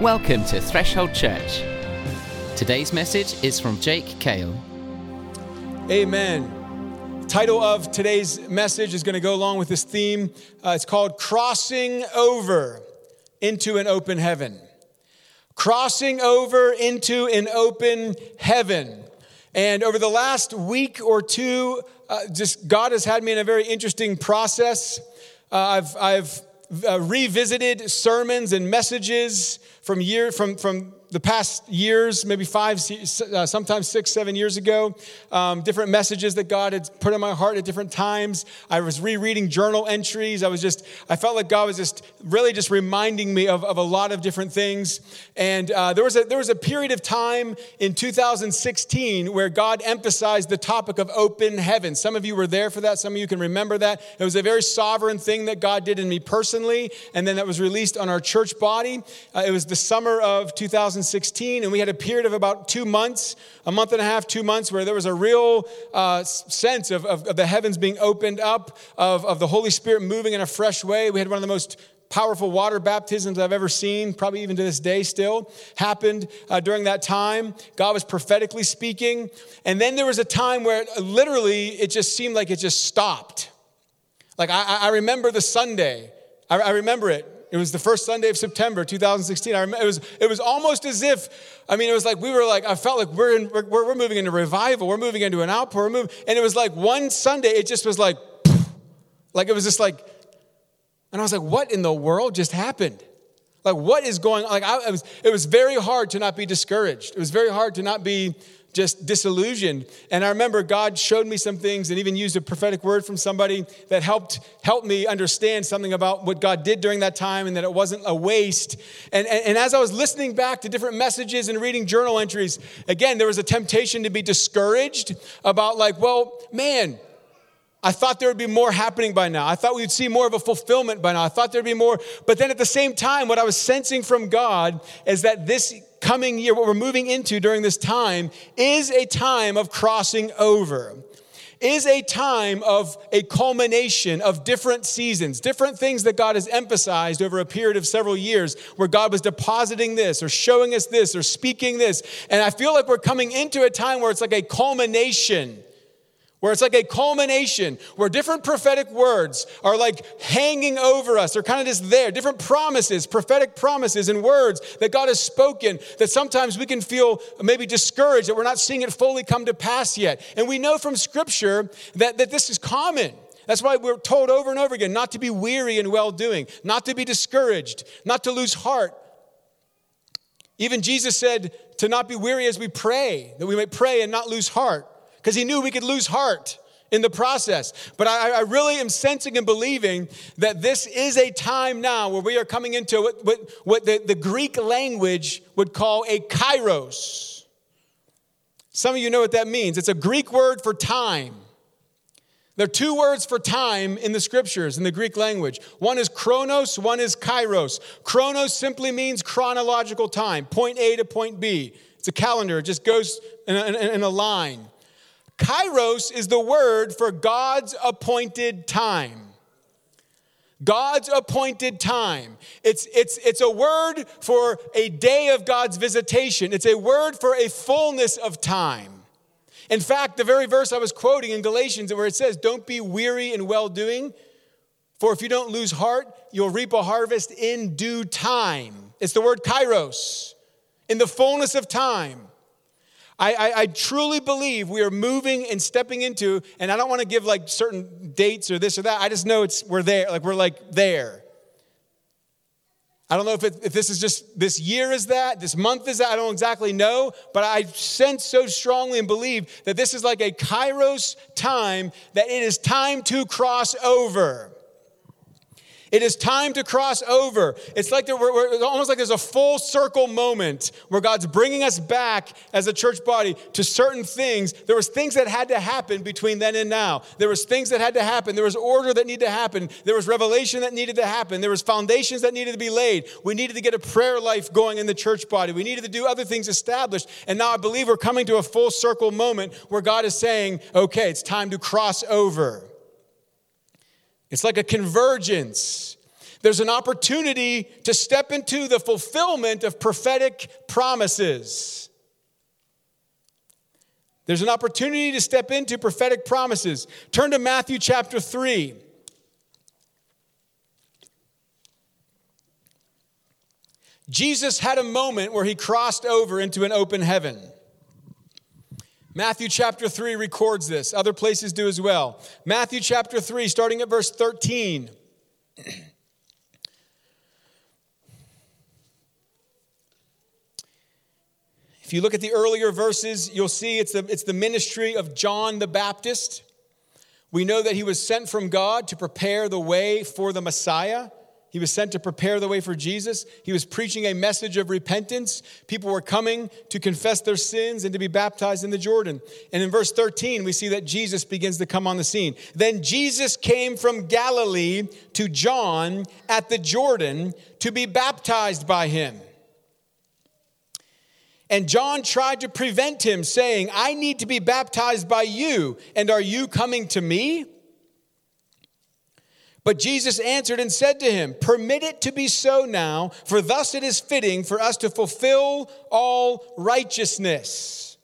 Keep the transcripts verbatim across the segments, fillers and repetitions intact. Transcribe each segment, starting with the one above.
Welcome to Threshold Church. Today's message is from Jake Kale. Amen. The title of today's message is going to go along with this theme. Uh, it's called Crossing Over into an Open Heaven. Crossing over into an open heaven. And over the last week or two, uh, just God has had me in a very interesting process. Uh, I've I've uh, revisited sermons and messages from year from from the past years, maybe five, uh, sometimes six, seven years ago. Um, different messages that God had put in my heart at different times. I was rereading journal entries. I was just I felt like God was just really just reminding me of, of a lot of different things. And uh, there was a there was a period of time in two thousand sixteen where God emphasized the topic of open heaven. Some of you were there for that. Some of you can remember that. It was a very sovereign thing that God did in me personally, and then that was released on our church body. Uh, it was the summer of two thousand sixteen, and we had a period of about two months, a month and a half, two months, where there was a real uh, sense of, of, of the heavens being opened up, of, of the Holy Spirit moving in a fresh way. We had one of the most powerful water baptisms I've ever seen, probably even to this day still, happened uh, during that time. God was prophetically speaking. And then there was a time where it, literally it just seemed like it just stopped. Like I, I remember the Sunday. I, I remember it. It was the first Sunday of September, two thousand sixteen. I remember it was it was almost as if, I mean, it was like we were like, I felt like we're in, we're, we're moving into revival. We're moving into an outpour. We're moving, and it was like one Sunday, it just was like, poof, like it was just like, and I was like, what in the world just happened? Like, what is going on? Like, I, I was, it was very hard to not be discouraged. It was very hard to not be just disillusioned. And I remember God showed me some things and even used a prophetic word from somebody that helped help me understand something about what God did during that time and that it wasn't a waste. And, and, and as I was listening back to different messages and reading journal entries, again, there was a temptation to be discouraged about like, well, man, I thought there would be more happening by now. I thought we'd see more of a fulfillment by now. I thought there'd be more. But then at the same time, what I was sensing from God is that this coming year, what we're moving into during this time, is a time of crossing over, is a time of a culmination of different seasons, different things that God has emphasized over a period of several years where God was depositing this or showing us this or speaking this. And I feel like we're coming into a time where it's like a culmination Where it's like a culmination, where different prophetic words are like hanging over us. They're kind of just there. Different promises, prophetic promises and words that God has spoken that sometimes we can feel maybe discouraged that we're not seeing it fully come to pass yet. And we know from Scripture that, that this is common. That's why we're told over and over again not to be weary in well-doing, not to be discouraged, not to lose heart. Even Jesus said to not be weary as we pray, that we may pray and not lose heart, because he knew we could lose heart in the process. But I, I really am sensing and believing that this is a time now where we are coming into what, what, what the, the Greek language would call a kairos. Some of you know what that means. It's a Greek word for time. There are two words for time in the Scriptures, in the Greek language. One is chronos, one is kairos. Chronos simply means chronological time, point A to point B. It's a calendar. It just goes in a, in a line. Kairos is the word for God's appointed time. God's appointed time. It's, it's, it's a word for a day of God's visitation. It's a word for a fullness of time. In fact, the very verse I was quoting in Galatians where it says, don't be weary in well-doing, for if you don't lose heart, you'll reap a harvest in due time. It's the word kairos, in the fullness of time. I, I, I truly believe we are moving and stepping into, and I don't want to give like certain dates or this or that. I just know it's we're there, like we're like there. I don't know if, it, if this is just this year is that, this month is that. I don't exactly know, but I sense so strongly and believe that this is like a kairos time, that it is time to cross over. It is time to cross over. It's like there, we're, we're, it's almost like there's a full circle moment where God's bringing us back as a church body to certain things. There was things that had to happen between then and now. There was things that had to happen. There was order that needed to happen. There was revelation that needed to happen. There was foundations that needed to be laid. We needed to get a prayer life going in the church body. We needed to do other things established. And now I believe we're coming to a full circle moment where God is saying, okay, it's time to cross over. It's like a convergence. There's an opportunity to step into the fulfillment of prophetic promises. There's an opportunity to step into prophetic promises. Turn to Matthew chapter three. Jesus had a moment where he crossed over into an open heaven. Matthew chapter three records this. Other places do as well. Matthew chapter three, starting at verse thirteen. If you look at the earlier verses, you'll see it's the, it's the ministry of John the Baptist. We know that he was sent from God to prepare the way for the Messiah. He was sent to prepare the way for Jesus. He was preaching a message of repentance. People were coming to confess their sins and to be baptized in the Jordan. And in verse thirteen, we see that Jesus begins to come on the scene. Then Jesus came from Galilee to John at the Jordan to be baptized by him. And John tried to prevent him, saying, I need to be baptized by you, and are you coming to me? But Jesus answered and said to him, permit it to be so now, for thus it is fitting for us to fulfill all righteousness.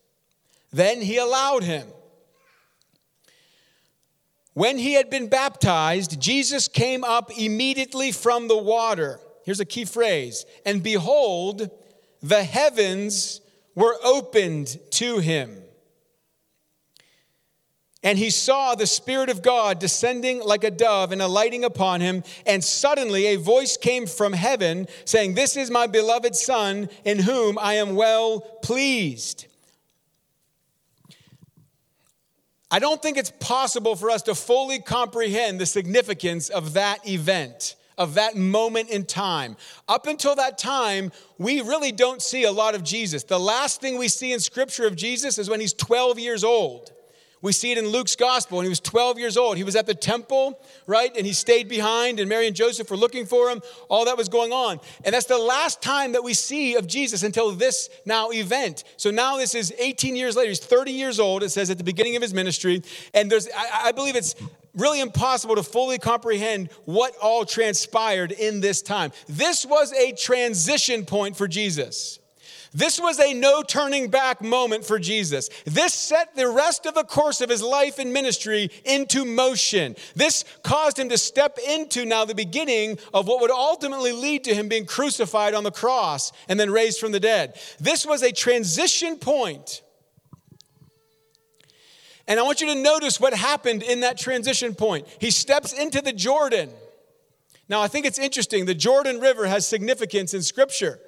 Then he allowed him. When he had been baptized, Jesus came up immediately from the water. Here's a key phrase. And behold, the heavens were opened to him. And he saw the Spirit of God descending like a dove and alighting upon him. And suddenly a voice came from heaven saying, this is my beloved Son, in whom I am well pleased. I don't think it's possible for us to fully comprehend the significance of that event, of that moment in time. Up until that time, we really don't see a lot of Jesus. The last thing we see in Scripture of Jesus is when he's twelve years old. We see it in Luke's gospel. When he was twelve years old, he was at the temple, right? And he stayed behind, and Mary and Joseph were looking for him. All that was going on. And that's the last time that we see of Jesus until this now event. So now this is eighteen years later. He's thirty years old, it says, at the beginning of his ministry. And there's, I, I believe it's really impossible to fully comprehend what all transpired in this time. This was a transition point for Jesus. This was a no turning back moment for Jesus. This set the rest of the course of his life and ministry into motion. This caused him to step into now the beginning of what would ultimately lead to him being crucified on the cross and then raised from the dead. This was a transition point. And I want you to notice what happened in that transition point. He steps into the Jordan. Now, I think it's interesting. The Jordan River has significance in Scripture.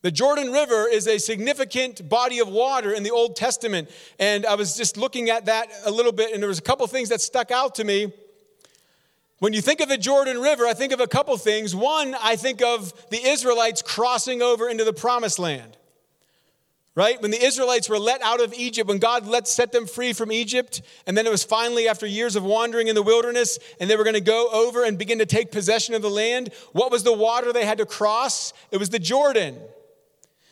The Jordan River is a significant body of water in the Old Testament. And I was just looking at that a little bit, and there was a couple things that stuck out to me. When you think of the Jordan River, I think of a couple things. One, I think of the Israelites crossing over into the Promised Land. Right? When the Israelites were let out of Egypt, when God let set them free from Egypt, and then it was finally after years of wandering in the wilderness, and they were going to go over and begin to take possession of the land, what was the water they had to cross? It was the Jordan.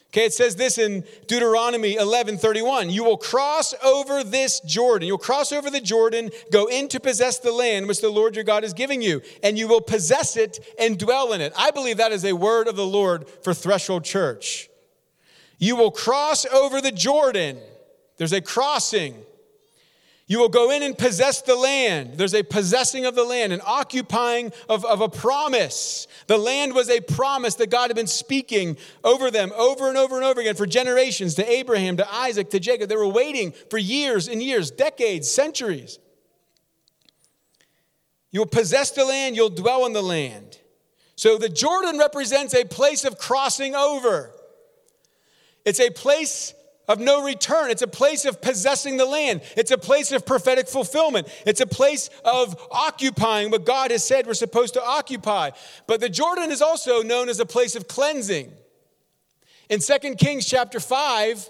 Okay, it says this in Deuteronomy eleven thirty-one. You will cross over this Jordan. You'll cross over the Jordan, go in to possess the land which the Lord your God is giving you, and you will possess it and dwell in it. I believe that is a word of the Lord for Threshold Church. You will cross over the Jordan. There's a crossing. You will go in and possess the land. There's a possessing of the land, an occupying of, of a promise. The land was a promise that God had been speaking over them over and over and over again for generations, to Abraham, to Isaac, to Jacob. They were waiting for years and years, decades, centuries. You will possess the land. You'll dwell in the land. So the Jordan represents a place of crossing over. It's a place of no return. It's a place of possessing the land. It's a place of prophetic fulfillment. It's a place of occupying what God has said we're supposed to occupy. But the Jordan is also known as a place of cleansing. In Second Kings chapter five,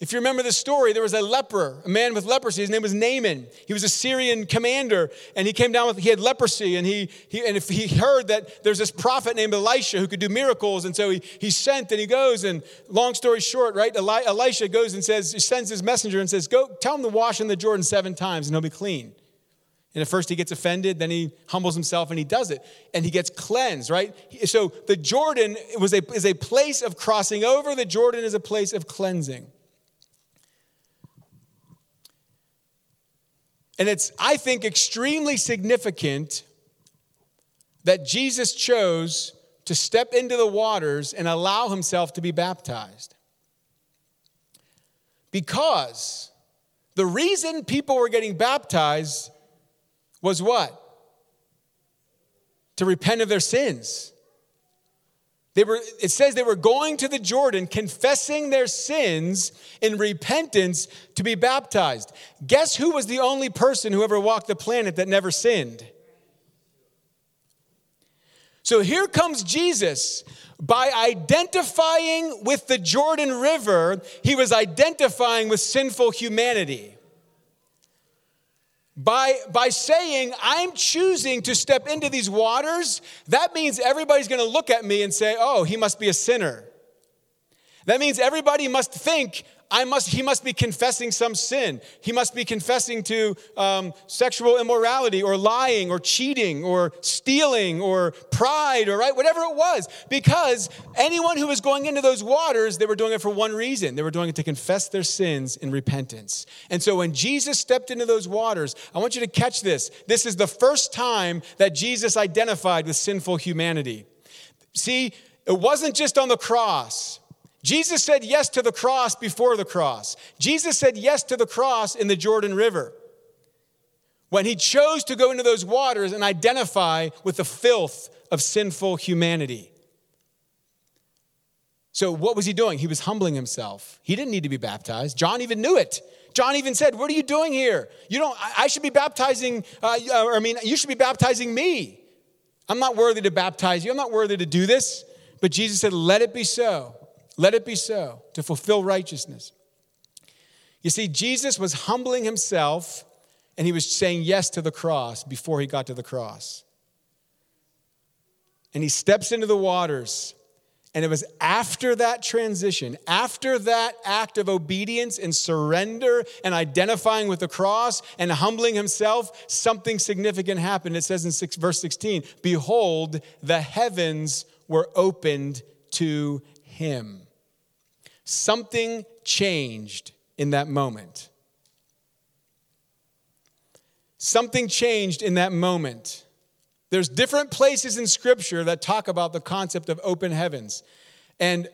if you remember the story, there was a leper, a man with leprosy. His name was Naaman. He was a Syrian commander, and he came down with, he had leprosy, and he, he and if he heard that there's this prophet named Elisha who could do miracles, and so he, he sent, and he goes, and long story short, right, Eli, Elisha goes and says, he sends his messenger and says, go, tell him to wash in the Jordan seven times, and he'll be clean. And at first he gets offended, then he humbles himself and he does it. And he gets cleansed, right? So the Jordan was a, is a place of crossing over. The Jordan is a place of cleansing. And it's, I think, extremely significant that Jesus chose to step into the waters and allow himself to be baptized. Because the reason people were getting baptized was what? To repent of their sins. They were, it says they were going to the Jordan, confessing their sins in repentance to be baptized. Guess who was the only person who ever walked the planet that never sinned? So here comes Jesus. By identifying with the Jordan River, he was identifying with sinful humanity. By, by saying, I'm choosing to step into these waters, that means everybody's going to look at me and say, oh, he must be a sinner. That means everybody must think, I must. he must be confessing some sin. He must be confessing to um, sexual immorality or lying or cheating or stealing or pride or right, whatever it was. Because anyone who was going into those waters, they were doing it for one reason. They were doing it to confess their sins in repentance. And so when Jesus stepped into those waters, I want you to catch this. This is the first time that Jesus identified with sinful humanity. See, it wasn't just on the cross. Jesus said yes to the cross before the cross. Jesus said yes to the cross in the Jordan River when he chose to go into those waters and identify with the filth of sinful humanity. So what was he doing? He was humbling himself. He didn't need to be baptized. John even knew it. John even said, what are you doing here? You don't, I should be baptizing, uh, I mean, you should be baptizing me. I'm not worthy to baptize you. I'm not worthy to do this. But Jesus said, let it be so. Let it be so, to fulfill righteousness. You see, Jesus was humbling himself, and he was saying yes to the cross before he got to the cross. And he steps into the waters, and it was after that transition, after that act of obedience and surrender and identifying with the cross and humbling himself, something significant happened. It says in six, verse sixteen, behold, the heavens were opened to him. Something changed in that moment. Something changed in that moment. There's different places in Scripture that talk about the concept of open heavens. And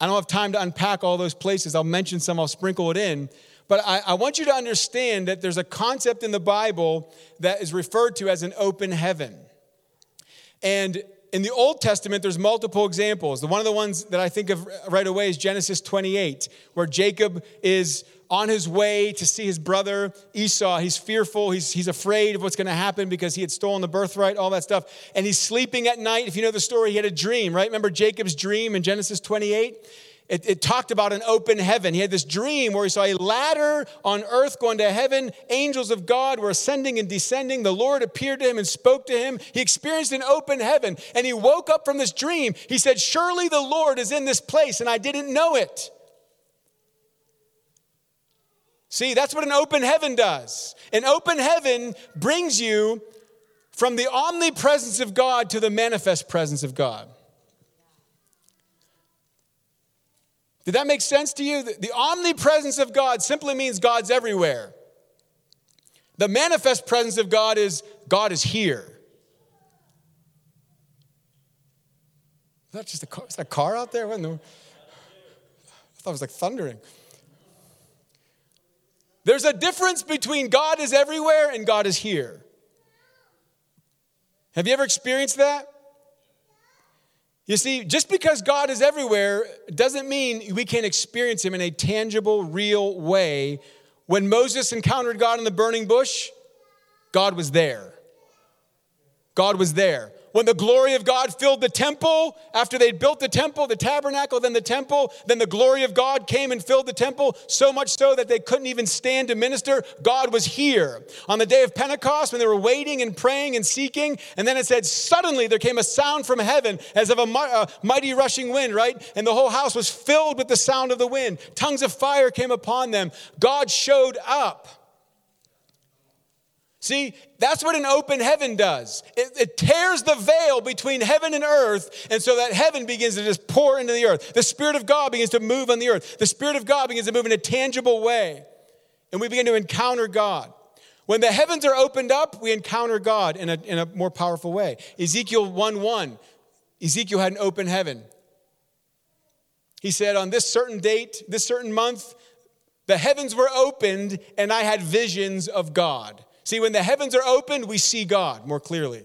I don't have time to unpack all those places. I'll mention some. I'll sprinkle it in. But I, I want you to understand that there's a concept in the Bible that is referred to as an open heaven. And in the Old Testament, there's multiple examples. The one of the ones that I think of right away is Genesis twenty-eight, where Jacob is on his way to see his brother Esau. He's fearful. He's, he's afraid of what's going to happen because he had stolen the birthright, all that stuff. And he's sleeping at night. If you know the story, he had a dream, right? Remember Jacob's dream in Genesis twenty-eight? It, it talked about an open heaven. He had this dream where he saw a ladder on earth going to heaven. Angels of God were ascending and descending. The Lord appeared to him and spoke to him. He experienced an open heaven, and he woke up from this dream. He said, surely the Lord is in this place, and I didn't know it. See, that's what an open heaven does. An open heaven brings you from the omnipresence of God to the manifest presence of God. Did that make sense to you? The omnipresence of God simply means God's everywhere. The manifest presence of God is God is here. Is that just a car? Is that a car out there? What in the, I thought it was like thundering. There's a difference between God is everywhere and God is here. Have you ever experienced that? You see, just because God is everywhere doesn't mean we can experience him in a tangible, real way. When Moses encountered God in the burning bush, God was there. God was there. When the glory of God filled the temple, after they'd built the temple, the tabernacle, then the temple, then the glory of God came and filled the temple, so much so that they couldn't even stand to minister. God was here. On the day of Pentecost, when they were waiting and praying and seeking, and then it said, suddenly there came a sound from heaven as of a mighty rushing wind, right? And the whole house was filled with the sound of the wind. Tongues of fire came upon them. God showed up. See, that's what an open heaven does. It, it tears the veil between heaven and earth, and so that heaven begins to just pour into the earth. The Spirit of God begins to move on the earth. The Spirit of God begins to move in a tangible way, and we begin to encounter God. When the heavens are opened up, we encounter God in a, in a more powerful way. Ezekiel one one, Ezekiel had an open heaven. He said, on this certain date, this certain month, the heavens were opened, and I had visions of God. See, when the heavens are opened, we see God more clearly.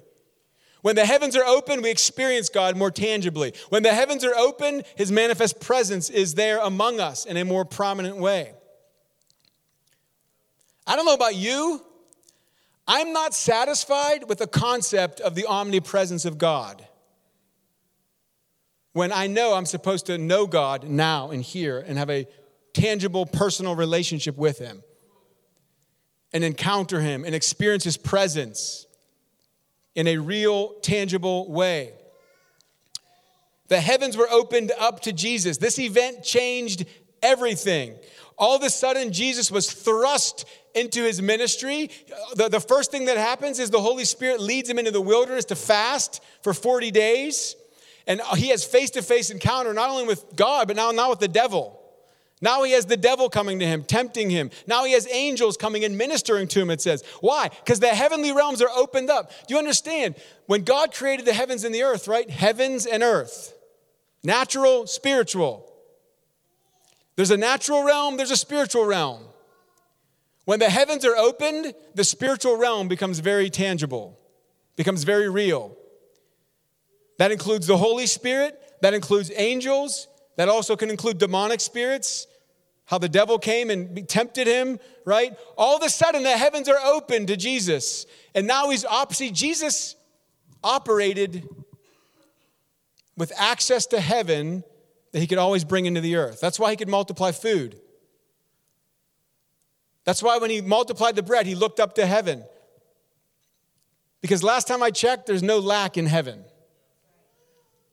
When the heavens are open, we experience God more tangibly. When the heavens are open, his manifest presence is there among us in a more prominent way. I don't know about you, I'm not satisfied with the concept of the omnipresence of God when I know I'm supposed to know God now and here and have a tangible personal relationship with him, and encounter him and experience his presence in a real, tangible way. The heavens were opened up to Jesus. This event changed everything. All of a sudden, Jesus was thrust into his ministry. The, the first thing that happens is the Holy Spirit leads him into the wilderness to fast for forty days. And he has face-to-face encounter, not only with God, but now, now with the devil. Now he has the devil coming to him, tempting him. Now he has angels coming and ministering to him, it says. Why? Because the heavenly realms are opened up. Do you understand? When God created the heavens and the earth, right? Heavens and earth. Natural, spiritual. There's a natural realm, there's a spiritual realm. When the heavens are opened, the spiritual realm becomes very tangible, becomes very real. That includes the Holy Spirit. That includes angels. That also can include demonic spirits. How the devil came and tempted him, right? All of a sudden, the heavens are open to Jesus. And now he's, op- see, Jesus operated with access to heaven that he could always bring into the earth. That's why he could multiply food. That's why when he multiplied the bread, he looked up to heaven. Because last time I checked, there's no lack in heaven.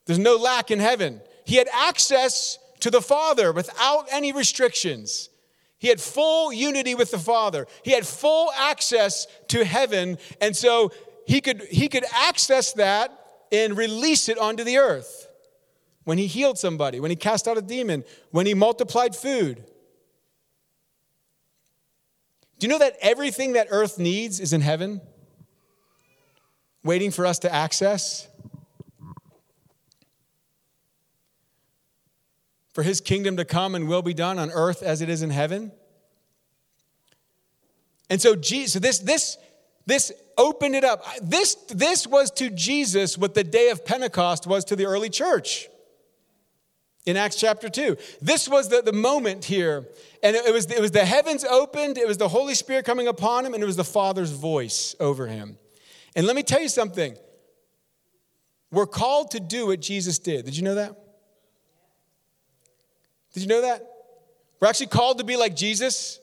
There's no lack in heaven. He had access to the Father without any restrictions. He had full unity with the Father. He had full access to heaven, and so he could, he could access that and release it onto the earth. When he healed somebody, when he cast out a demon, when he multiplied food. Do you know that everything that earth needs is in heaven, waiting for us to access? For his kingdom to come and will be done on earth as it is in heaven. And so Jesus, so this, this, this opened it up. This, this was to Jesus what the day of Pentecost was to the early church in Acts chapter two. This was the, the moment here. And it, it was, it was the heavens opened. It was the Holy Spirit coming upon him. And it was the Father's voice over him. And let me tell you something. We're called to do what Jesus did. Did you know that? Did you know that? We're actually called to be like Jesus.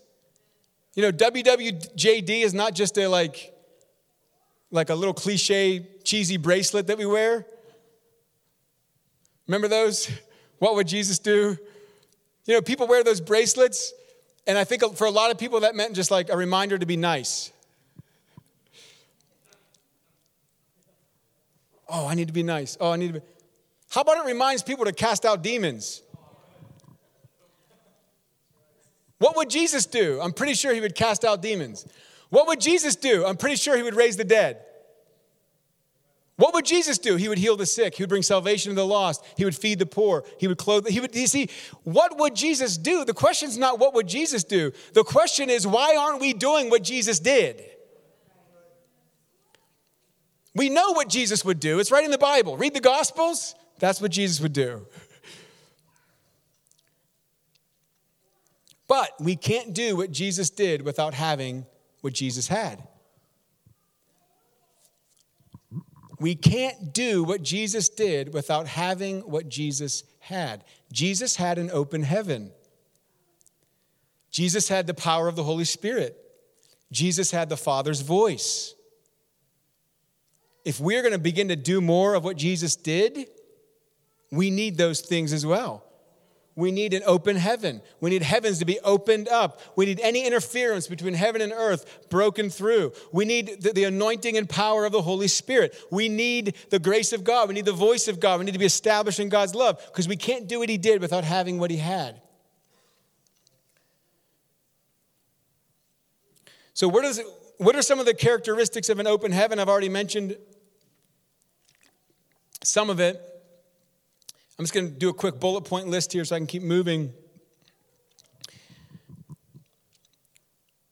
You know, W W J D is not just a like, like a little cliche, cheesy bracelet that we wear. Remember those? What would Jesus do? You know, people wear those bracelets, and I think for a lot of people that meant just like a reminder to be nice. Oh, I need to be nice. Oh, I need to be. How about it reminds people to cast out demons? What would Jesus do? I'm pretty sure he would cast out demons. What would Jesus do? I'm pretty sure he would raise the dead. What would Jesus do? He would heal the sick. He would bring salvation to the lost. He would feed the poor. He would clothe. He would, you see, what would Jesus do? The question's not what would Jesus do. The question is, why aren't we doing what Jesus did? We know what Jesus would do. It's right in the Bible. Read the Gospels. That's what Jesus would do. But we can't do what Jesus did without having what Jesus had. We can't do what Jesus did without having what Jesus had. Jesus had an open heaven. Jesus had the power of the Holy Spirit. Jesus had the Father's voice. If we're going to begin to do more of what Jesus did, we need those things as well. We need an open heaven. We need heavens to be opened up. We need any interference between heaven and earth broken through. We need the, the anointing and power of the Holy Spirit. We need the grace of God. We need the voice of God. We need to be established in God's love because we can't do what he did without having what he had. So what is, what are some of the characteristics of an open heaven? I've already mentioned some of it. I'm just going to do a quick bullet point list here so I can keep moving.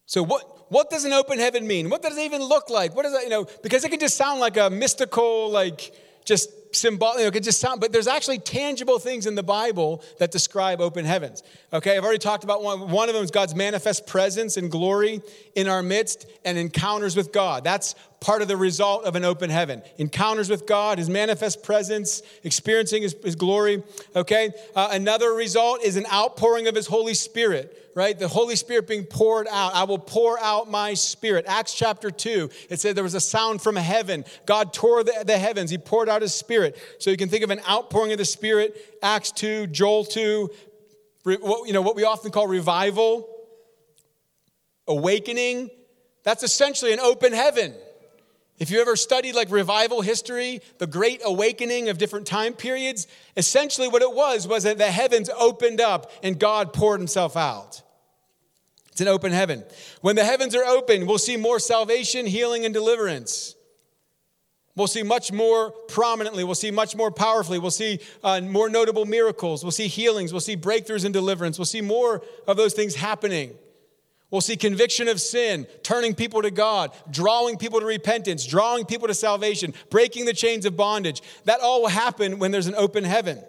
So what, what does an open heaven mean? What does it even look like? What does that, you know, because it can just sound like a mystical, like just symbolic, you know, it can just sound, but there's actually tangible things in the Bible that describe open heavens. Okay, I've already talked about one. One of them is God's manifest presence and glory in our midst and encounters with God. That's part of the result of an open heaven. Encounters with God, his manifest presence, experiencing his, his glory, okay? Uh, another result is an outpouring of his Holy Spirit, right? The Holy Spirit being poured out. I will pour out my spirit. Acts chapter two, it said there was a sound from heaven. God tore the, the heavens. He poured out his spirit. So you can think of an outpouring of the spirit, Acts two, Joel two, re, what, you know, what we often call revival, awakening. That's essentially an open heaven. If you ever studied like revival history, the great awakening of different time periods, essentially what it was was that the heavens opened up and God poured himself out. It's an open heaven. When the heavens are open, we'll see more salvation, healing, and deliverance. We'll see much more prominently. We'll see much more powerfully. We'll see uh, more notable miracles. We'll see healings. We'll see breakthroughs and deliverance. We'll see more of those things happening. We'll see conviction of sin, turning people to God, drawing people to repentance, drawing people to salvation, breaking the chains of bondage. That all will happen when there's an open heaven.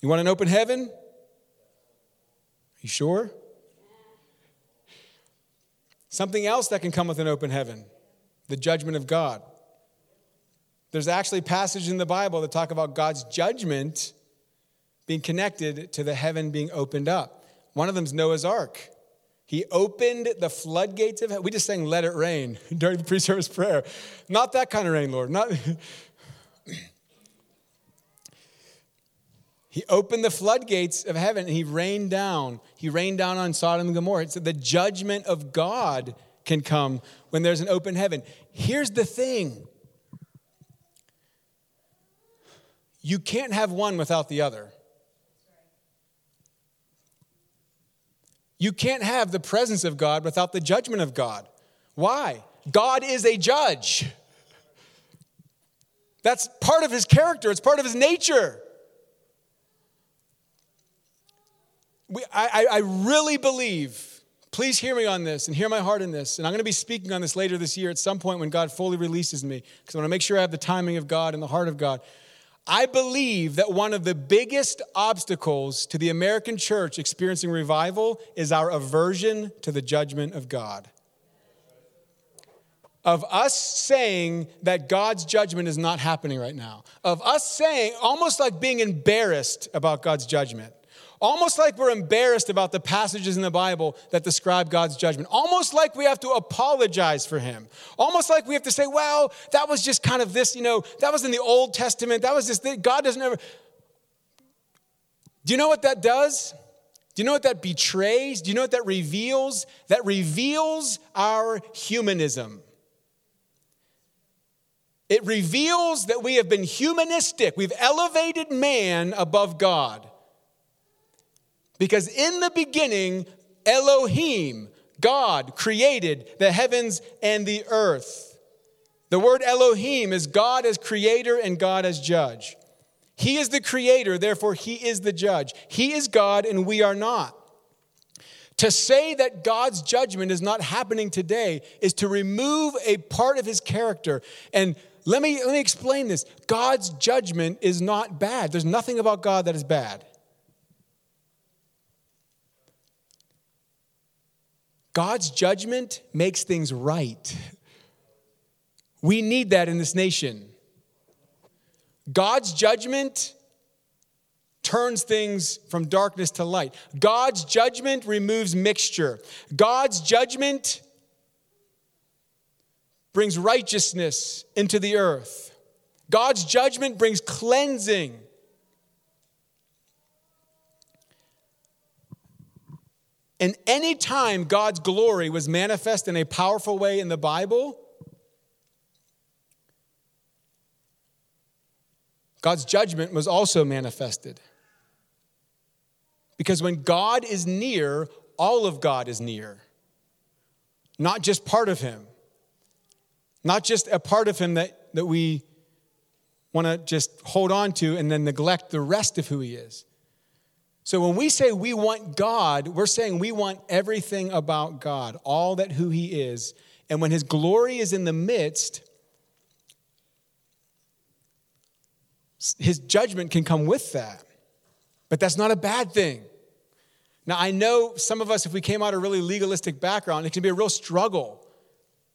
You want an open heaven? You sure? Something else that can come with an open heaven, the judgment of God. There's actually passages in the Bible that talk about God's judgment being connected to the heaven being opened up. One of them is Noah's Ark. He opened the floodgates of heaven. We just sang "Let It Rain" during the pre-service prayer. Not that kind of rain, Lord. Not. He opened the floodgates of heaven and he rained down. He rained down on Sodom and Gomorrah. It's the judgment of God can come when there's an open heaven. Here's the thing. You can't have one without the other. You can't have the presence of God without the judgment of God. Why? God is a judge. That's part of his character. It's part of his nature. We, I, I really believe, please hear me on this and hear my heart in this, and I'm going to be speaking on this later this year at some point when God fully releases me, because I want to make sure I have the timing of God and the heart of God. I believe that one of the biggest obstacles to the American church experiencing revival is our aversion to the judgment of God. Of us saying that God's judgment is not happening right now. Of us saying, almost like being embarrassed about God's judgment. Almost like we're embarrassed about the passages in the Bible that describe God's judgment. Almost like we have to apologize for him. Almost like we have to say, well, that was just kind of this, you know, that was in the Old Testament. That was this thing. God doesn't ever. Do you know what that does? Do you know what that betrays? Do you know what that reveals? That reveals our humanism. It reveals that we have been humanistic. We've elevated man above God. Because in the beginning, Elohim, God, created the heavens and the earth. The word Elohim is God as creator and God as judge. He is the creator, therefore he is the judge. He is God and we are not. To say that God's judgment is not happening today is to remove a part of his character. And let me, let me explain this. God's judgment is not bad. There's nothing about God that is bad. God's judgment makes things right. We need that in this nation. God's judgment turns things from darkness to light. God's judgment removes mixture. God's judgment brings righteousness into the earth. God's judgment brings cleansing. And any time God's glory was manifest in a powerful way in the Bible, God's judgment was also manifested. Because when God is near, all of God is near. Not just part of him. Not just a part of him that, that we want to just hold on to and then neglect the rest of who he is. So when we say we want God, we're saying we want everything about God, all that who he is. And when his glory is in the midst, his judgment can come with that. But that's not a bad thing. Now, I know some of us, if we came out of a really legalistic background, it can be a real struggle.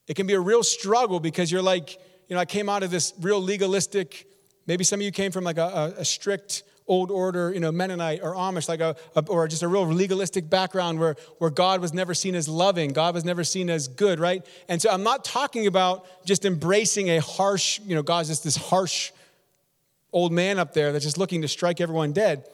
It can be a real struggle because you're like, you know, I came out of this real legalistic, maybe some of you came from like a, a strict old order, you know, Mennonite or Amish, like a, a or just a real legalistic background where, where God was never seen as loving. God was never seen as good, right? And so I'm not talking about just embracing a harsh, you know, God's just this harsh old man up there that's just looking to strike everyone dead.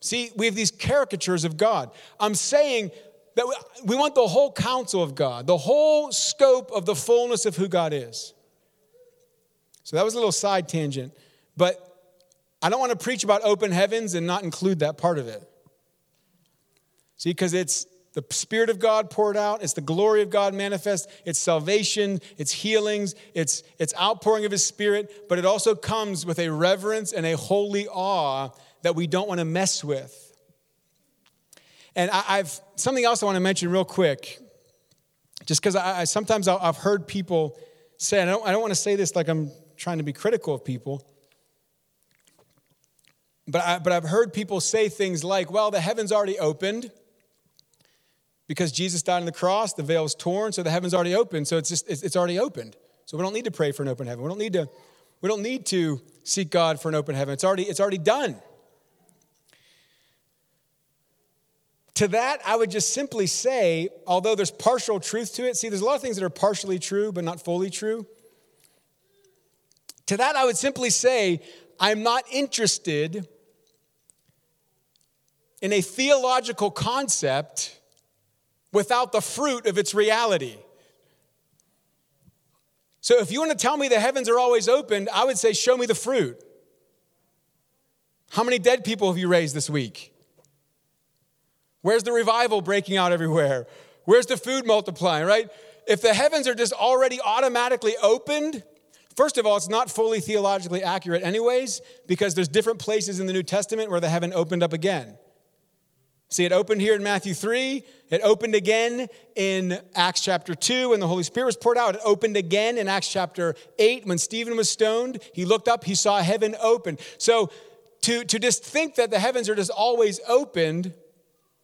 See, we have these caricatures of God. I'm saying that we want the whole counsel of God, the whole scope of the fullness of who God is. So that was a little side tangent, but I don't want to preach about open heavens and not include that part of it. See, because it's the Spirit of God poured out. It's the glory of God manifest. It's salvation. It's healings. It's, it's outpouring of his Spirit. But it also comes with a reverence and a holy awe that we don't want to mess with. And I, I've something else I want to mention real quick. Just because I, I sometimes I'll, I've heard people say, and I don't, I don't want to say this like I'm trying to be critical of people. But, I, but I've heard people say things like, well, the heaven's already opened. Because Jesus died on the cross, the veil's torn, so the heaven's already open. So it's just it's, it's already opened. So we don't need to pray for an open heaven. We don't need to we don't need to seek God for an open heaven. It's already it's already done. To that, I would just simply say, although there's partial truth to it, see, there's a lot of things that are partially true but not fully true. To that, I would simply say, I'm not interested in a theological concept without the fruit of its reality. So if you want to tell me the heavens are always opened, I would say, show me the fruit. How many dead people have you raised this week? Where's the revival breaking out everywhere? Where's the food multiplying, right? If the heavens are just already automatically opened, first of all, it's not fully theologically accurate anyways, because there's different places in the New Testament where the heaven opened up again. See, it opened here in Matthew three. It opened again in Acts chapter two when the Holy Spirit was poured out. It opened again in Acts chapter eight when Stephen was stoned. He looked up, he saw heaven open. So to, to just think that the heavens are just always opened,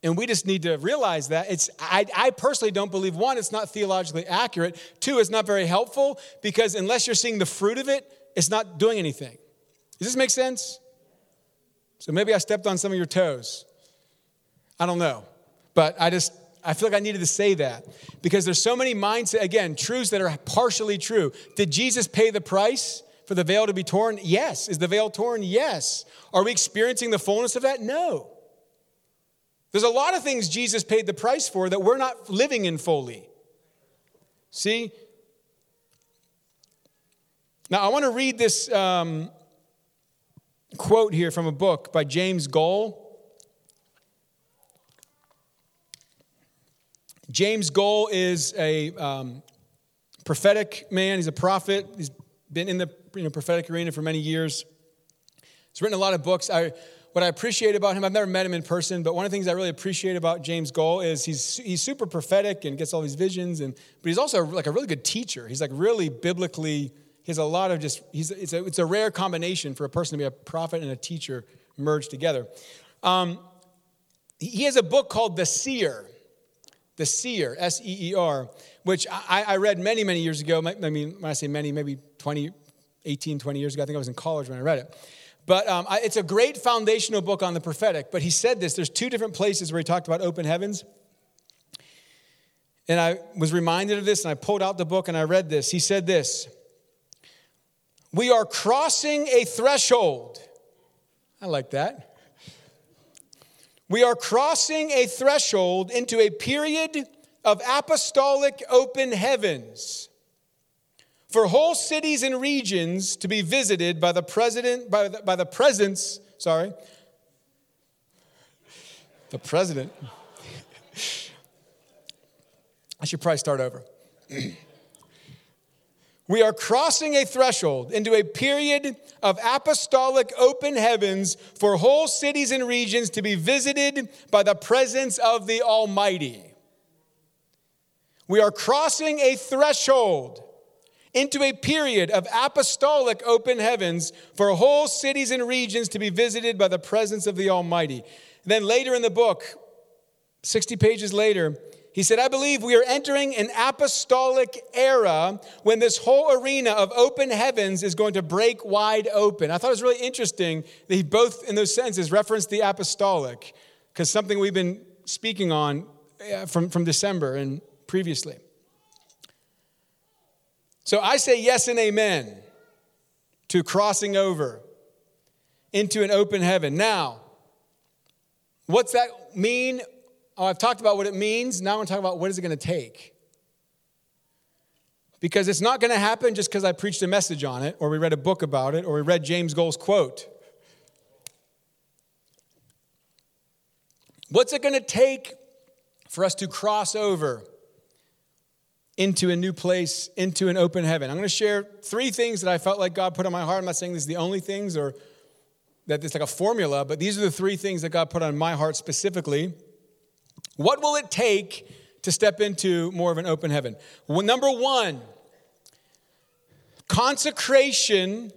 and we just need to realize that, it's I, I personally don't believe, one, it's not theologically accurate. Two, it's not very helpful because unless you're seeing the fruit of it, it's not doing anything. Does this make sense? So maybe I stepped on some of your toes. I don't know, but I just, I feel like I needed to say that because there's so many mindset, again, truths that are partially true. Did Jesus pay the price for the veil to be torn? Yes. Is the veil torn? Yes. Are we experiencing the fullness of that? No. There's a lot of things Jesus paid the price for that we're not living in fully. See? Now, I want to read this um, quote here from a book by James Goll. James Goll is a um, prophetic man. He's a prophet. He's been in the you know, prophetic arena for many years. He's written a lot of books. I, what I appreciate about him, I've never met him in person, but one of the things I really appreciate about James Goll is he's he's super prophetic and gets all these visions, and but he's also like a really good teacher. He's like really biblically, he has a lot of just, he's it's a, it's a rare combination for a person to be a prophet and a teacher merged together. Um, he has a book called The Seer. The Seer, S E E R, which I, I read many, many years ago. I mean, when I say many, maybe twenty, eighteen, twenty years ago. I think I was in college when I read it. But um, I, it's a great foundational book on the prophetic. But he said this. There's two different places where he talked about open heavens. And I was reminded of this, and I pulled out the book and I read this. He said this: we are crossing a threshold. I like that. We are crossing a threshold into a period of apostolic open heavens, for whole cities and regions to be visited by the president, by the, by the presence, sorry, the president. I should probably start over. We are crossing a threshold into a period of apostolic open heavens for whole cities and regions to be visited by the presence of the Almighty. We are crossing a threshold into a period of apostolic open heavens for whole cities and regions to be visited by the presence of the Almighty. And then later in the book, sixty pages later, he said, I believe we are entering an apostolic era when this whole arena of open heavens is going to break wide open. I thought it was really interesting that he both in those sentences referenced the apostolic, because something we've been speaking on from, from December and previously. So I say yes and amen to crossing over into an open heaven. Now, what's that mean? Oh, I've talked about what it means. Now I want to talk about what is it going to take. Because it's not going to happen just because I preached a message on it, or we read a book about it, or we read James Goll's quote. What's it going to take for us to cross over into a new place, into an open heaven? I'm going to share three things that I felt like God put on my heart. I'm not saying these are the only things or that it's like a formula, but these are the three things that God put on my heart specifically. What will it take to step into more of an open heaven? Well, number one, consecration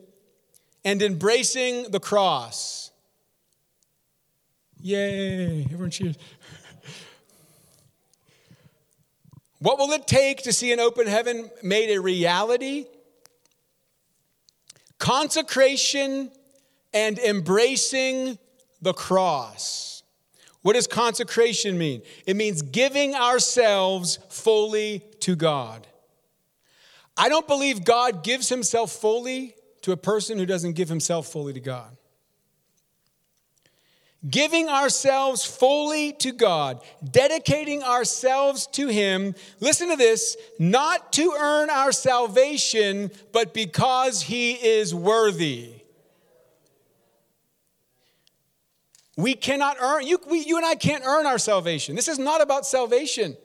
and embracing the cross. Yay, everyone cheers. What will it take to see an open heaven made a reality? Consecration and embracing the cross. What does consecration mean? It means giving ourselves fully to God. I don't believe God gives himself fully to a person who doesn't give himself fully to God. Giving ourselves fully to God, dedicating ourselves to him, listen to this, not to earn our salvation, but because he is worthy. We cannot earn, you, we, you and I can't earn our salvation. This is not about salvation.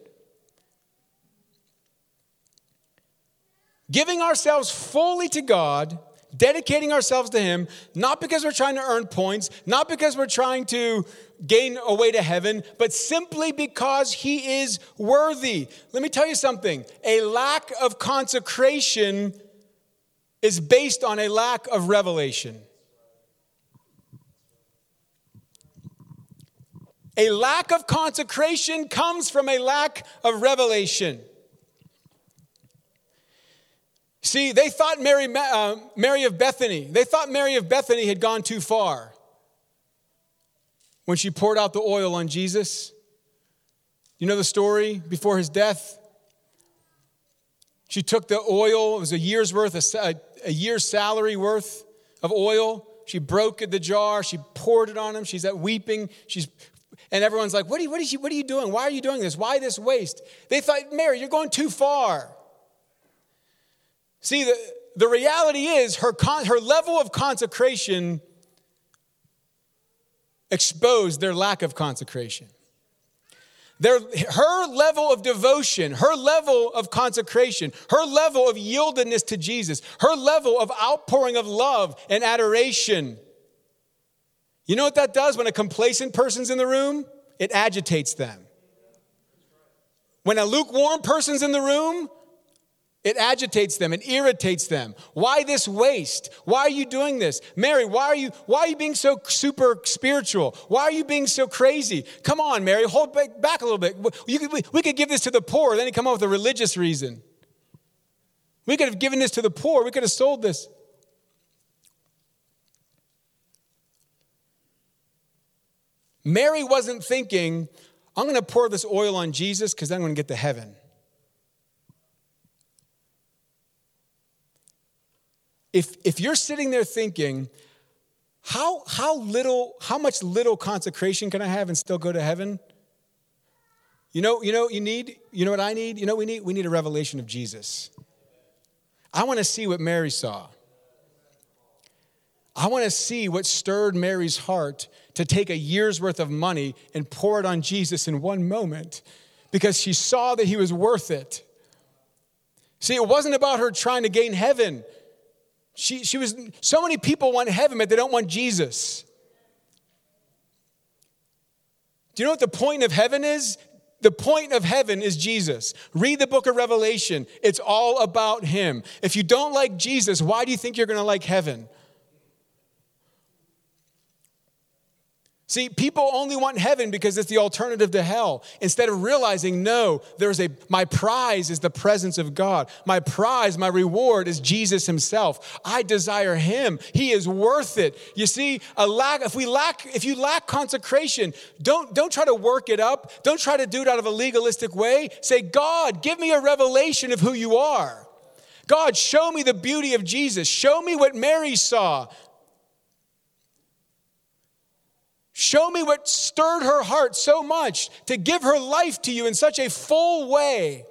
Giving ourselves fully to God, dedicating ourselves to him, not because we're trying to earn points, not because we're trying to gain a way to heaven, but simply because he is worthy. Let me tell you something. A lack of consecration is based on a lack of revelation. A lack of consecration comes from a lack of revelation. See, they thought Mary, uh, Mary of Bethany, they thought Mary of Bethany had gone too far when she poured out the oil on Jesus. You know the story before his death? She took the oil, it was a year's worth, a, a year's salary worth of oil. She broke the jar, she poured it on him, she's at weeping, she's... And everyone's like, what are, you, what, are you, what are you doing? Why are you doing this? Why this waste? They thought, Mary, you're going too far. See, the, the reality is her, con, her level of consecration exposed their lack of consecration. Their, her level of devotion, her level of consecration, her level of yieldedness to Jesus, her level of outpouring of love and adoration. You know what that does when a complacent person's in the room? It agitates them. When a lukewarm person's in the room, it agitates them, it irritates them. Why this waste? Why are you doing this? Mary, why are you why are you being so super spiritual? Why are you being so crazy? Come on, Mary, hold back, back a little bit. You could, we, we could give this to the poor, then he come up with a religious reason. We could have given this to the poor, we could have sold this. Mary wasn't thinking, I'm going to pour this oil on Jesus because I'm going to get to heaven. if if you're sitting there thinking, how how little, how much little consecration can I have and still go to heaven? You know, you know what you need? You know what I need? You know what we need? We need a revelation of Jesus. I want to see what Mary saw. I want to see what stirred Mary's heart to take a year's worth of money and pour it on Jesus in one moment, because she saw that he was worth it. See, it wasn't about her trying to gain heaven. She, she was, so many people want heaven, but they don't want Jesus. Do you know what the point of heaven is? The point of heaven is Jesus. Read the book of Revelation. It's all about him. If you don't like Jesus, why do you think you're going to like heaven? See, people only want heaven because it's the alternative to hell. Instead of realizing, no, there's a my prize is the presence of God. My prize, my reward is Jesus himself. I desire him. He is worth it. You see, a lack if we lack if you lack consecration, don't don't try to work it up. Don't try to do it out of a legalistic way. Say, God, give me a revelation of who you are. God, show me the beauty of Jesus. Show me what Mary saw. Show me what stirred her heart so much to give her life to you in such a full way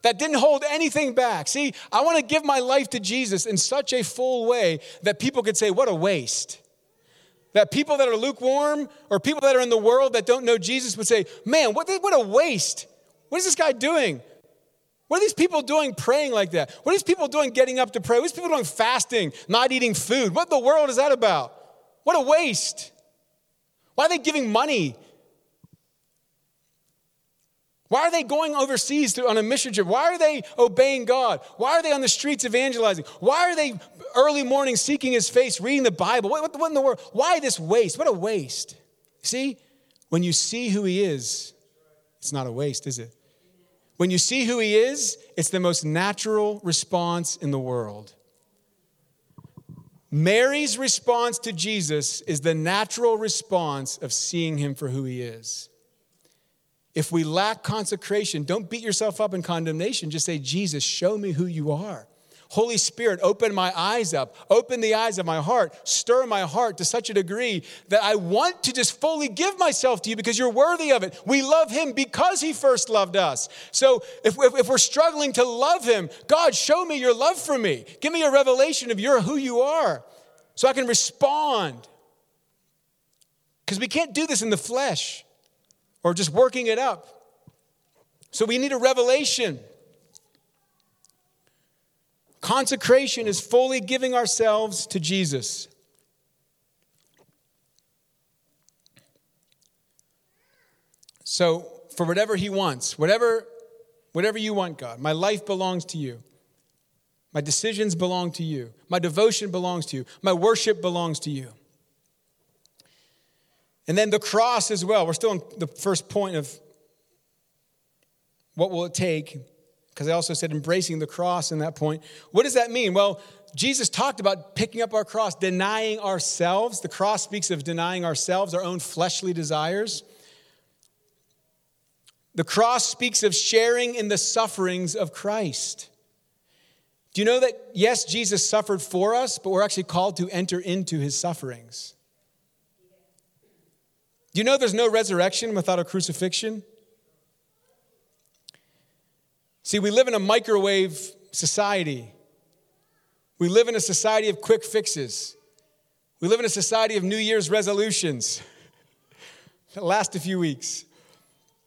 that didn't hold anything back. See, I want to give my life to Jesus in such a full way that people could say, what a waste. That people that are lukewarm or people that are in the world that don't know Jesus would say, man, what, what a waste. What is this guy doing? What are these people doing praying like that? What are these people doing getting up to pray? What are these people doing fasting, not eating food? What in the world is that about? What a waste. Why are they giving money? Why are they going overseas on a mission trip? Why are they obeying God? Why are they on the streets evangelizing? Why are they early morning seeking his face, reading the Bible? What, what in the world? Why this waste? What a waste. See, when you see who he is, it's not a waste, is it? When you see who he is, it's the most natural response in the world. Mary's response to Jesus is the natural response of seeing him for who he is. If we lack consecration, don't beat yourself up in condemnation. Just say, Jesus, show me who you are. Holy Spirit, open my eyes up. Open the eyes of my heart. Stir my heart to such a degree that I want to just fully give myself to you because you're worthy of it. We love him because he first loved us. So if, if, if we're struggling to love him, God, show me your love for me. Give me a revelation of your, who you are so I can respond. Because we can't do this in the flesh or just working it up. So we need a revelation. Consecration is fully giving ourselves to Jesus. So for whatever he wants, whatever, whatever you want, God, my life belongs to you. My decisions belong to you. My devotion belongs to you. My worship belongs to you. And then the cross as well. We're still on the first point of what will it take? Because I also said embracing the cross in that point. What does that mean? Well, Jesus talked about picking up our cross, denying ourselves. The cross speaks of denying ourselves, our own fleshly desires. The cross speaks of sharing in the sufferings of Christ. Do you know that, yes, Jesus suffered for us, but we're actually called to enter into his sufferings? Do you know there's no resurrection without a crucifixion? See, we live in a microwave society. We live in a society of quick fixes. We live in a society of New Year's resolutions that last a few weeks.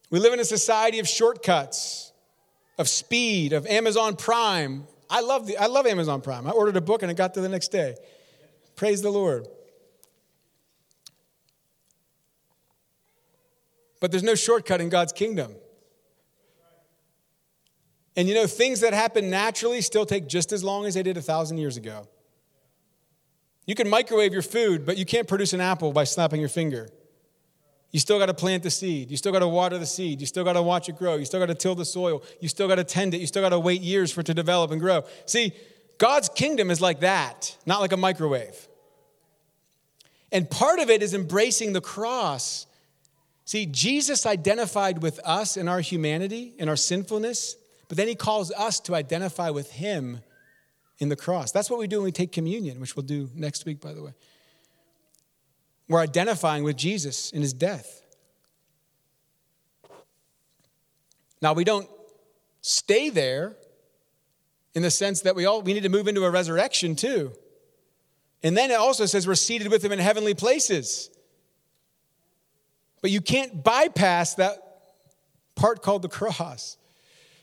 We live in a society of shortcuts, of speed, of Amazon Prime. I love the, I love Amazon Prime. I ordered a book and it got there the next day. Praise the Lord. But there's no shortcut in God's kingdom. And you know, things that happen naturally still take just as long as they did a thousand years ago. You can microwave your food, but you can't produce an apple by snapping your finger. You still got to plant the seed. You still got to water the seed. You still got to watch it grow. You still got to till the soil. You still got to tend it. You still got to wait years for it to develop and grow. See, God's kingdom is like that, not like a microwave. And part of it is embracing the cross. See, Jesus identified with us in our humanity, in our sinfulness. But then he calls us to identify with him in the cross. That's what we do when we take communion, which we'll do next week, by the way. We're identifying with Jesus in his death. Now, we don't stay there in the sense that we all we need to move into a resurrection too. And then it also says we're seated with him in heavenly places. But you can't bypass that part called the cross.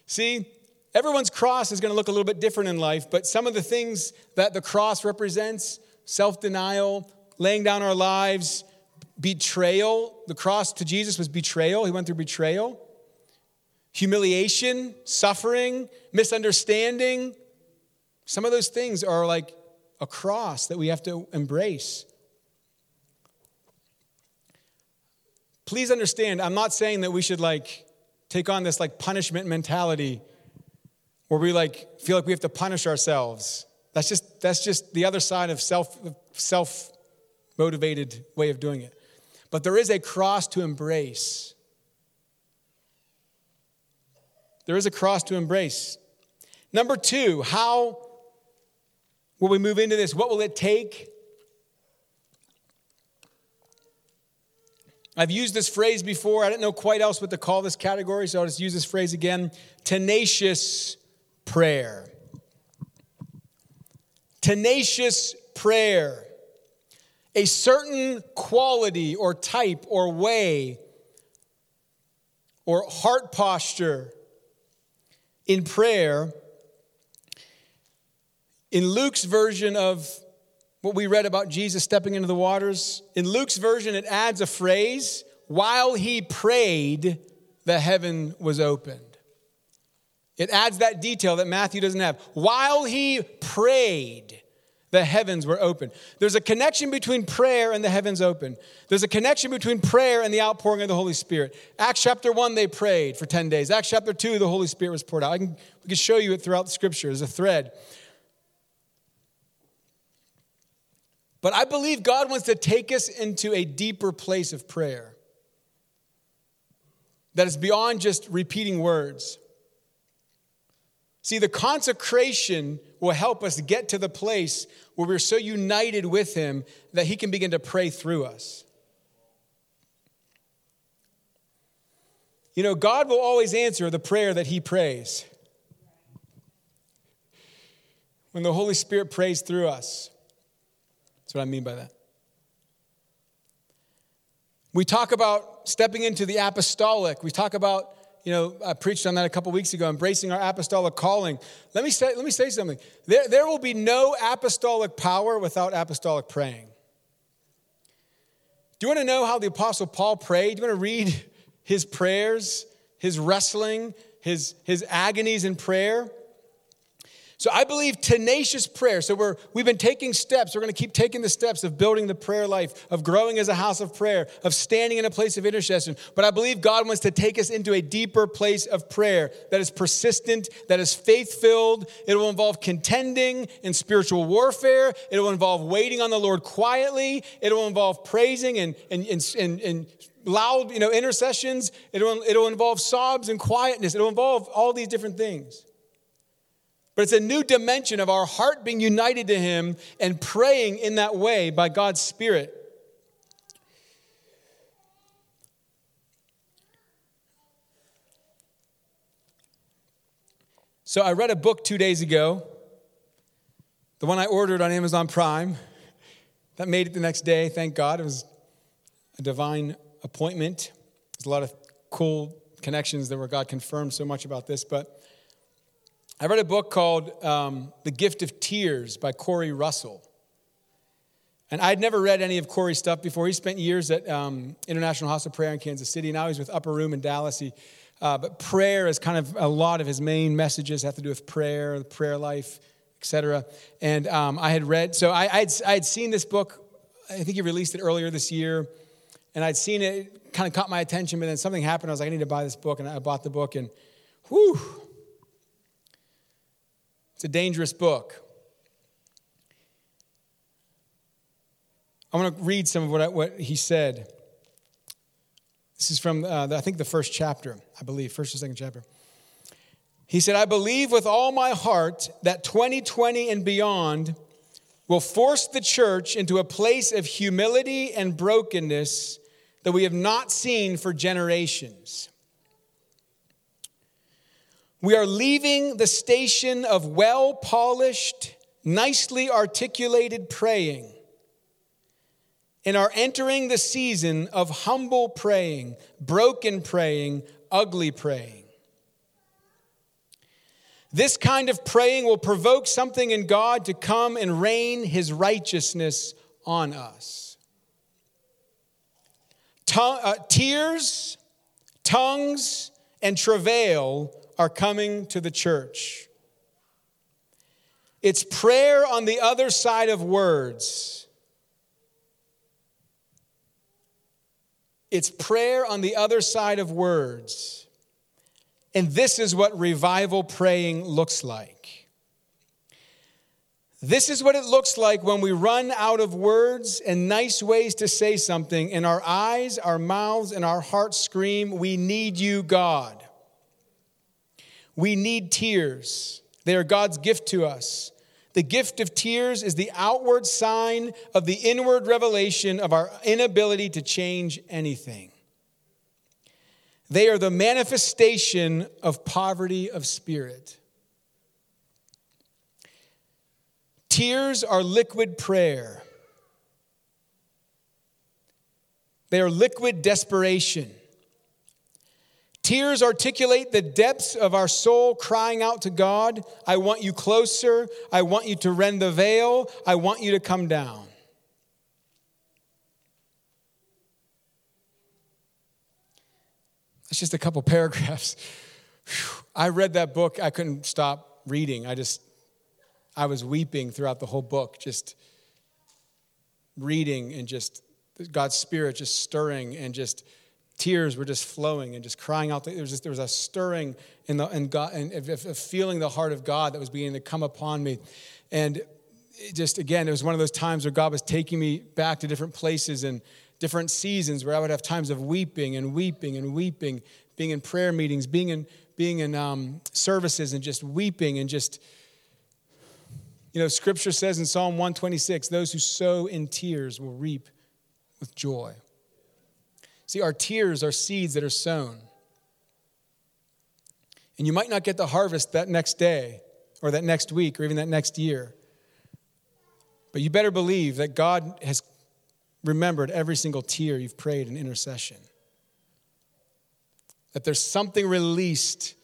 See, everyone's cross is going to look a little bit different in life, but some of the things that the cross represents, self-denial, laying down our lives, betrayal. The cross to Jesus was betrayal. He went through betrayal. Humiliation, suffering, misunderstanding. Some of those things are like a cross that we have to embrace. Please understand, I'm not saying that we should like take on this like punishment mentality where we like feel like we have to punish ourselves. That's just that's just the other side of self self-motivated way of doing it. But there is a cross to embrace. There is a cross to embrace. Number two, how will we move into this? What will it take? I've used this phrase before. I didn't know quite else what to call this category, so I'll just use this phrase again. Tenacious prayer. Tenacious prayer. A certain quality or type or way or heart posture in prayer. In Luke's version of what we read about Jesus stepping into the waters, in Luke's version, it adds a phrase, while he prayed, the heaven was opened. It adds that detail that Matthew doesn't have. While he prayed, the heavens were open. There's a connection between prayer and the heavens open. There's a connection between prayer and the outpouring of the Holy Spirit. Acts chapter one, they prayed for ten days. Acts chapter two, the Holy Spirit was poured out. I can, we can show you it throughout the Scripture as a thread. But I believe God wants to take us into a deeper place of prayer that is beyond just repeating words. See, the consecration will help us get to the place where we're so united with him that he can begin to pray through us. You know, God will always answer the prayer that he prays. When the Holy Spirit prays through us. That's what I mean by that. We talk about stepping into the apostolic. We talk about You know, I preached on that a couple weeks ago, embracing our apostolic calling. Let me say, let me say something. There, there will be no apostolic power without apostolic praying. Do you want to know how the Apostle Paul prayed? Do you want to read his prayers, his wrestling, his, his agonies in prayer? So I believe tenacious prayer. So we're, we've been taking steps. We're going to keep taking the steps of building the prayer life, of growing as a house of prayer, of standing in a place of intercession. But I believe God wants to take us into a deeper place of prayer that is persistent, that is faith-filled. It will involve contending and spiritual warfare. It will involve waiting on the Lord quietly. It will involve praising and and and and, and loud, you know, intercessions. It will, it will involve sobs and quietness. It will involve all these different things. But it's a new dimension of our heart being united to him and praying in that way by God's Spirit. So I read a book two days ago, the one I ordered on Amazon Prime. That made it the next day, thank God. It was a divine appointment. There's a lot of cool connections that where God confirmed so much about this, but I read a book called um, The Gift of Tears by Corey Russell. And I'd never read any of Corey's stuff before. He spent years at um, International House of Prayer in Kansas City. Now he's with Upper Room in Dallas. He, uh, but prayer is kind of a lot of his main messages have to do with prayer, the prayer life, et cetera. And um, I had read, so I, I'd, I'd seen this book. I think he released it earlier this year. And I'd seen it, it kind of caught my attention. But then something happened. I was like, I need to buy this book. And I bought the book. And whew. It's a dangerous book. I want to read some of what, I, what he said. This is from, uh, the, I think, the first chapter, I believe, first or second chapter. He said, I believe with all my heart that twenty twenty and beyond will force the church into a place of humility and brokenness that we have not seen for generations. We are leaving the station of well-polished, nicely articulated praying and are entering the season of humble praying, broken praying, ugly praying. This kind of praying will provoke something in God to come and rain his righteousness on us. Tongue, uh, tears, tongues, and travail are coming to the church. It's prayer on the other side of words. It's prayer on the other side of words. And this is what revival praying looks like. This is what it looks like when we run out of words and nice ways to say something, and our eyes, our mouths, and our hearts scream, we need you, God. We need tears. They are God's gift to us. The gift of tears is the outward sign of the inward revelation of our inability to change anything. They are the manifestation of poverty of spirit. Tears are liquid prayer. They are liquid desperation. Tears articulate the depths of our soul crying out to God, I want you closer, I want you to rend the veil, I want you to come down. It's just a couple paragraphs. Whew. I read that book. I couldn't stop reading. I just, I was weeping throughout the whole book, just reading and just God's spirit just stirring and just tears were just flowing and just crying out. There was just, there was a stirring in the and God and of feeling the heart of God that was beginning to come upon me, and it just again, it was one of those times where God was taking me back to different places and different seasons where I would have times of weeping and weeping and weeping, being in prayer meetings, being in being in um, services and just weeping and just, you know, Scripture says in Psalm one twenty-six, those who sow in tears will reap with joy. See, our tears are seeds that are sown. And you might not get the harvest that next day or that next week or even that next year. But you better believe that God has remembered every single tear you've prayed in intercession. That there's something released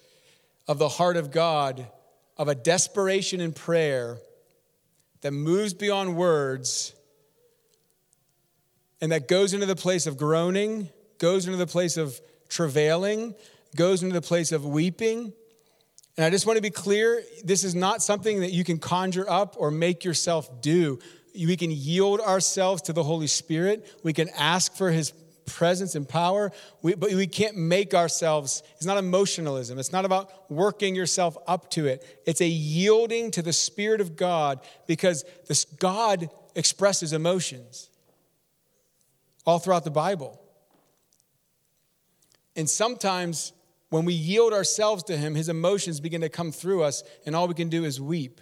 of the heart of God, of a desperation in prayer that moves beyond words and that goes into the place of groaning, goes into the place of travailing, goes into the place of weeping. And I just want to be clear, this is not something that you can conjure up or make yourself do. We can yield ourselves to the Holy Spirit. We can ask for his presence and power, we, but we can't make ourselves. It's not emotionalism. It's not about working yourself up to it. It's a yielding to the Spirit of God because this God expresses emotions all throughout the Bible. And sometimes when we yield ourselves to him, his emotions begin to come through us and all we can do is weep.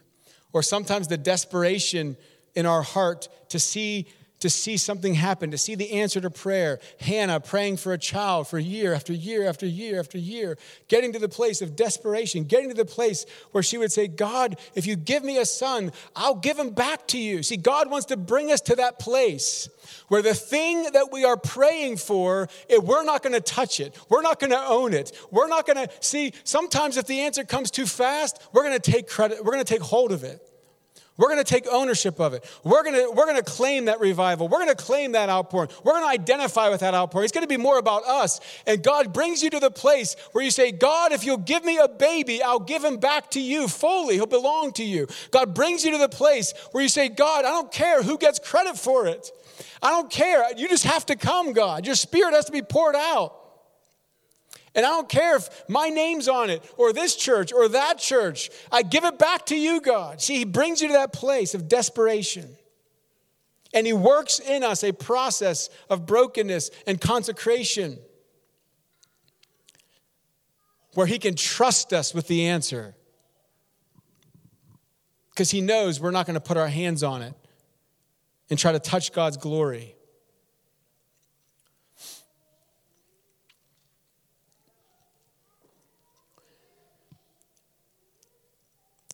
Or sometimes the desperation in our heart to see to see something happen, to see the answer to prayer. Hannah praying for a child for year after year after year after year, getting to the place of desperation, getting to the place where she would say, God, if you give me a son, I'll give him back to you. See, God wants to bring us to that place where the thing that we are praying for, it, we're not going to touch it. We're not going to own it. We're not going to, see, sometimes if the answer comes too fast, we're going to take credit. We're going to take hold of it. We're going to take ownership of it. We're going to, we're going to claim that revival. We're going to claim that outpouring. We're going to identify with that outpouring. It's going to be more about us. And God brings you to the place where you say, God, if you'll give me a baby, I'll give him back to you fully. He'll belong to you. God brings you to the place where you say, God, I don't care who gets credit for it. I don't care. You just have to come, God. Your spirit has to be poured out. And I don't care if my name's on it or this church or that church. I give it back to you, God. See, he brings you to that place of desperation. And he works in us a process of brokenness and consecration. where he can trust us with the answer. Because he knows we're not going to put our hands on it and try to touch God's glory.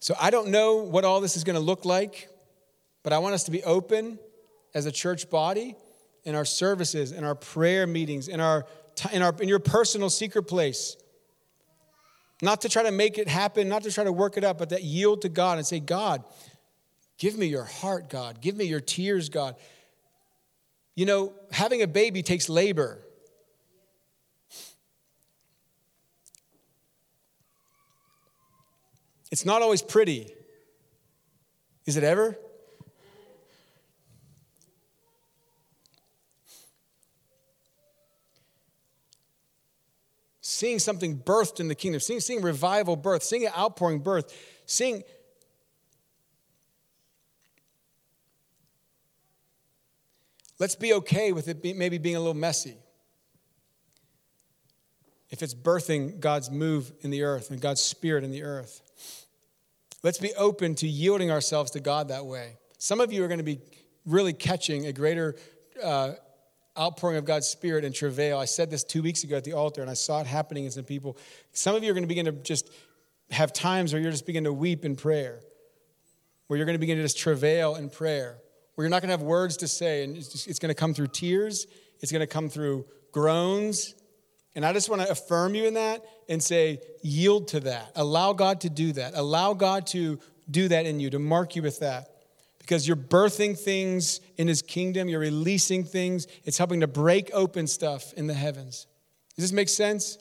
So I don't know what all this is going to look like, but I want us to be open as a church body in our services, in our prayer meetings, in our in our in your personal secret place. Not to try to make it happen, not to try to work it up, but that yield to God and say, God, give me your heart, God. Give me your tears, God. You know, having a baby takes labor. It's not always pretty. Is it ever? Seeing something birthed in the kingdom, seeing, seeing revival birth, seeing an outpouring birth, seeing let's be okay with it be, maybe being a little messy. If it's birthing God's move in the earth and God's spirit in the earth. Let's be open to yielding ourselves to God that way. Some of you are going to be really catching a greater uh, outpouring of God's spirit in travail. I said this two weeks ago at the altar, and I saw it happening in some people. Some of you are going to begin to just have times where you're just beginning to weep in prayer, where you're going to begin to just travail in prayer, where you're not going to have words to say, and it's, just, it's going to come through tears. It's going to come through groans. And I just want to affirm you in that and say, yield to that. Allow God to do that. Allow God to do that in you, to mark you with that. Because you're birthing things in his kingdom. You're releasing things. It's helping to break open stuff in the heavens. Does this make sense?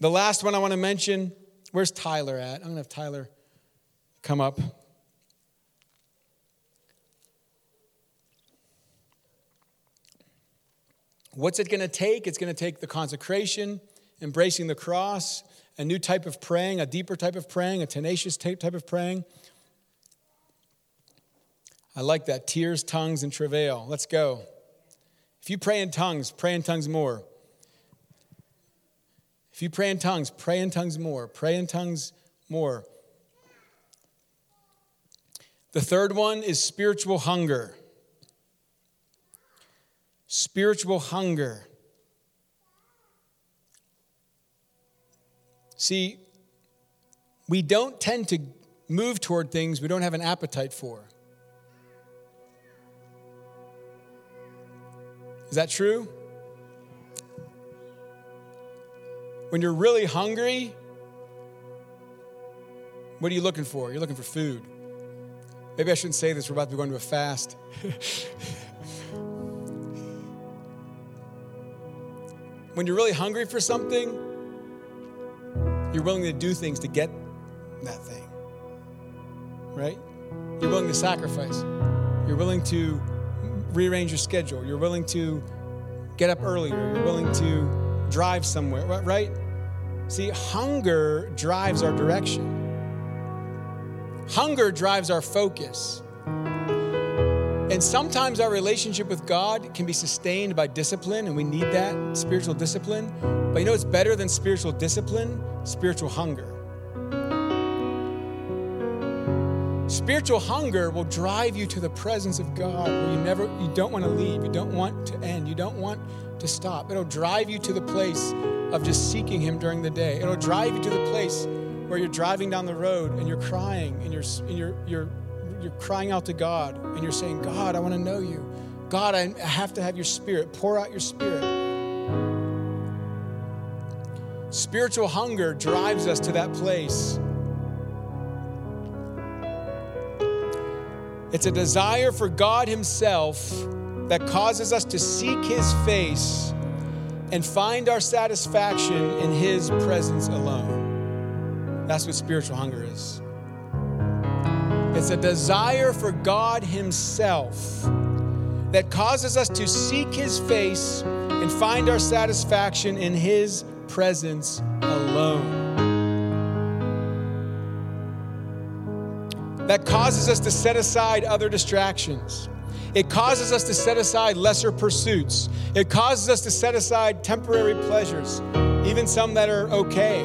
The last one I want to mention, where's Tyler at? I'm going to have Tyler come up. What's it going to take? It's going to take the consecration, embracing the cross, a new type of praying, a deeper type of praying, a tenacious type of praying. I like that. Tears, tongues, and travail. Let's go. If you pray in tongues, pray in tongues more. If you pray in tongues, pray in tongues more. Pray in tongues more. The third one is spiritual hunger. Spiritual hunger. See, we don't tend to move toward things we don't have an appetite for. Is that true? When you're really hungry, what are you looking for? You're looking for food. Maybe I shouldn't say this. We're about to be going to a fast. When you're really hungry for something, you're willing to do things to get that thing, right? You're willing to sacrifice. You're willing to rearrange your schedule. You're willing to get up earlier. You're willing to drive somewhere, right? See, hunger drives our direction. Hunger drives our focus. And sometimes our relationship with God can be sustained by discipline, and we need that, spiritual discipline. But you know what's better than spiritual discipline? Spiritual hunger. Spiritual hunger will drive you to the presence of God where you never, you don't want to leave, you don't want to end, you don't want to stop. It'll drive you to the place of just seeking Him during the day. It'll drive you to the place where you're driving down the road and you're crying and you're, and you're, you're, You're crying out to God, and you're saying, God, I want to know you. God, I have to have your spirit. Pour out your spirit. Spiritual hunger drives us to that place. It's a desire for God Himself that causes us to seek His face and find our satisfaction in His presence alone. That's what spiritual hunger is. It's a desire for God Himself that causes us to seek His face and find our satisfaction in His presence alone. That causes us to set aside other distractions. It causes us to set aside lesser pursuits. It causes us to set aside temporary pleasures. even some that are okay.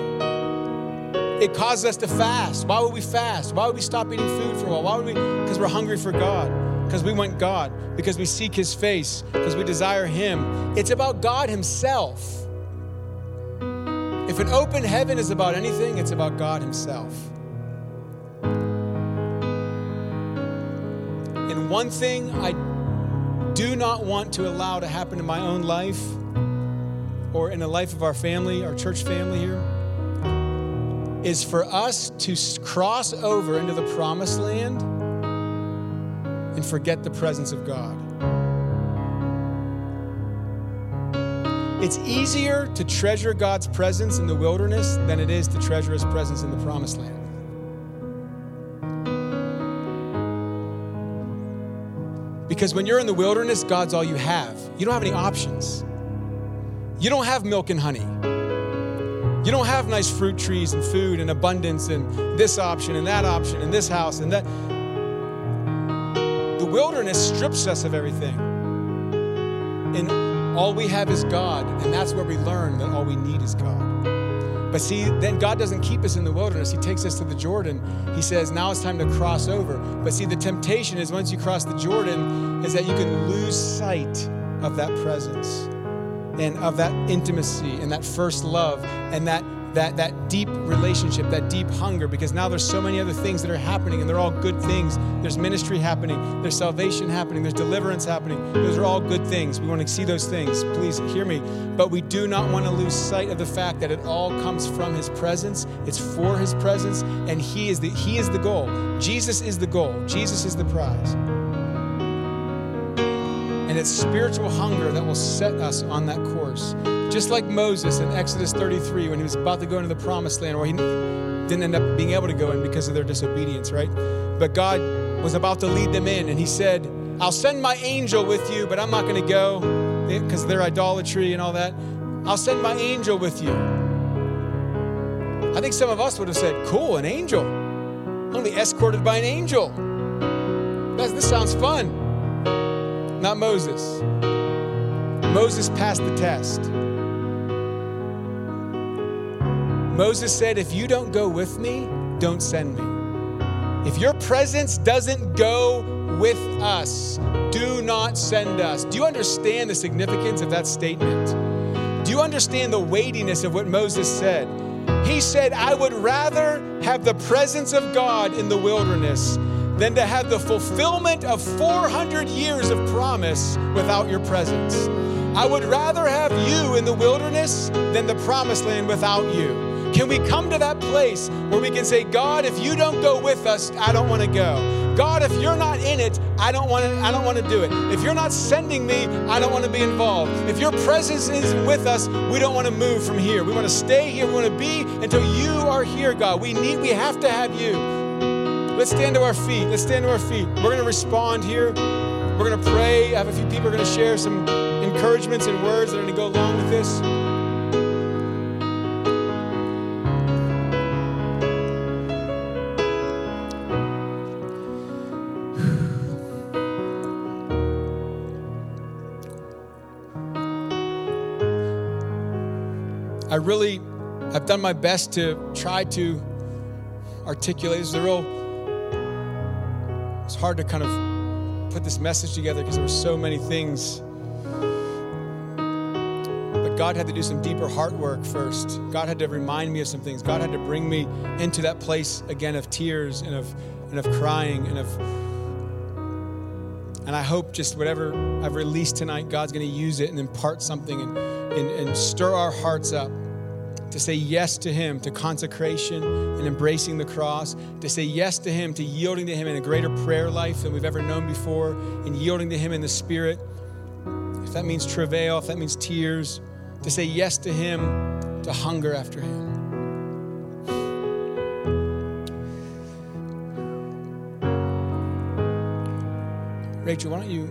It causes us to fast. Why would we fast? Why would we stop eating food for a while? Why would we? Because we're hungry for God, because we want God, because we seek his face, because we desire him. It's about God himself. If an open heaven is about anything, it's about God himself. And one thing I do not want to allow to happen in my own life or in the life of our family, our church family here, is for us to cross over into the promised land and forget the presence of God. It's easier to treasure God's presence in the wilderness than it is to treasure his presence in the promised land. Because when you're in the wilderness, God's all you have. You don't have any options. You don't have milk and honey. You don't have nice fruit trees and food and abundance and this option and that option and this house and that. The wilderness strips us of everything. And all we have is God, and that's where we learn that all we need is God. But see, then God doesn't keep us in the wilderness. He takes us to the Jordan. He says, now it's time to cross over. But see, the temptation is once you cross the Jordan is that you can lose sight of that presence and of that intimacy and that first love and that that that deep relationship, that deep hunger, because now there's so many other things that are happening, and they're all good things. There's ministry happening, there's salvation happening, there's deliverance happening. Those are all good things. We want to see those things. Please hear me. But we do not want to lose sight of the fact that it all comes from his presence. It's for his presence, and he is the he is the goal. Jesus is the goal. Jesus is the prize. And it's spiritual hunger that will set us on that course. Just like Moses in Exodus thirty-three, when he was about to go into the promised land, where he didn't end up being able to go in because of their disobedience, right? But God was about to lead them in, and he said, I'll send my angel with you, but I'm not going to go because of their idolatry and all that. I'll send my angel with you. I think some of us would have said, cool, an angel. I'm going to be escorted by an angel. That's, this sounds fun. Not Moses. Moses passed the test. Moses said, if you don't go with me, don't send me. If your presence doesn't go with us, do not send us. Do you understand the significance of that statement? Do you understand the weightiness of what Moses said? He said, I would rather have the presence of God in the wilderness than to have the fulfillment of four hundred years of promise without your presence. I would rather have you in the wilderness than the promised land without you. Can we come to that place where we can say, God, if you don't go with us, I don't want to go. God, if you're not in it, I don't want to, I don't want to do it. If you're not sending me, I don't want to be involved. If your presence isn't with us, we don't want to move from here. We want to stay here. We want to be until you are here, God. We need, we have to have you. Let's stand to our feet. Let's stand to our feet. We're going to respond here. We're going to pray. I have a few people who are going to share some encouragements and words that are going to go along with this. I really, I've done my best to try to articulate. This is a real It's hard to kind of put this message together because there were so many things. But God had to do some deeper heart work first. God had to remind me of some things. God had to bring me into that place again of tears and of and of crying and of and I hope just whatever I've released tonight, God's going to use it and impart something and, and, and stir our hearts up to say yes to him, to consecration and embracing the cross, to say yes to him, to yielding to him in a greater prayer life than we've ever known before, and yielding to him in the spirit, if that means travail, if that means tears, to say yes to him, to hunger after him. Rachel, why don't you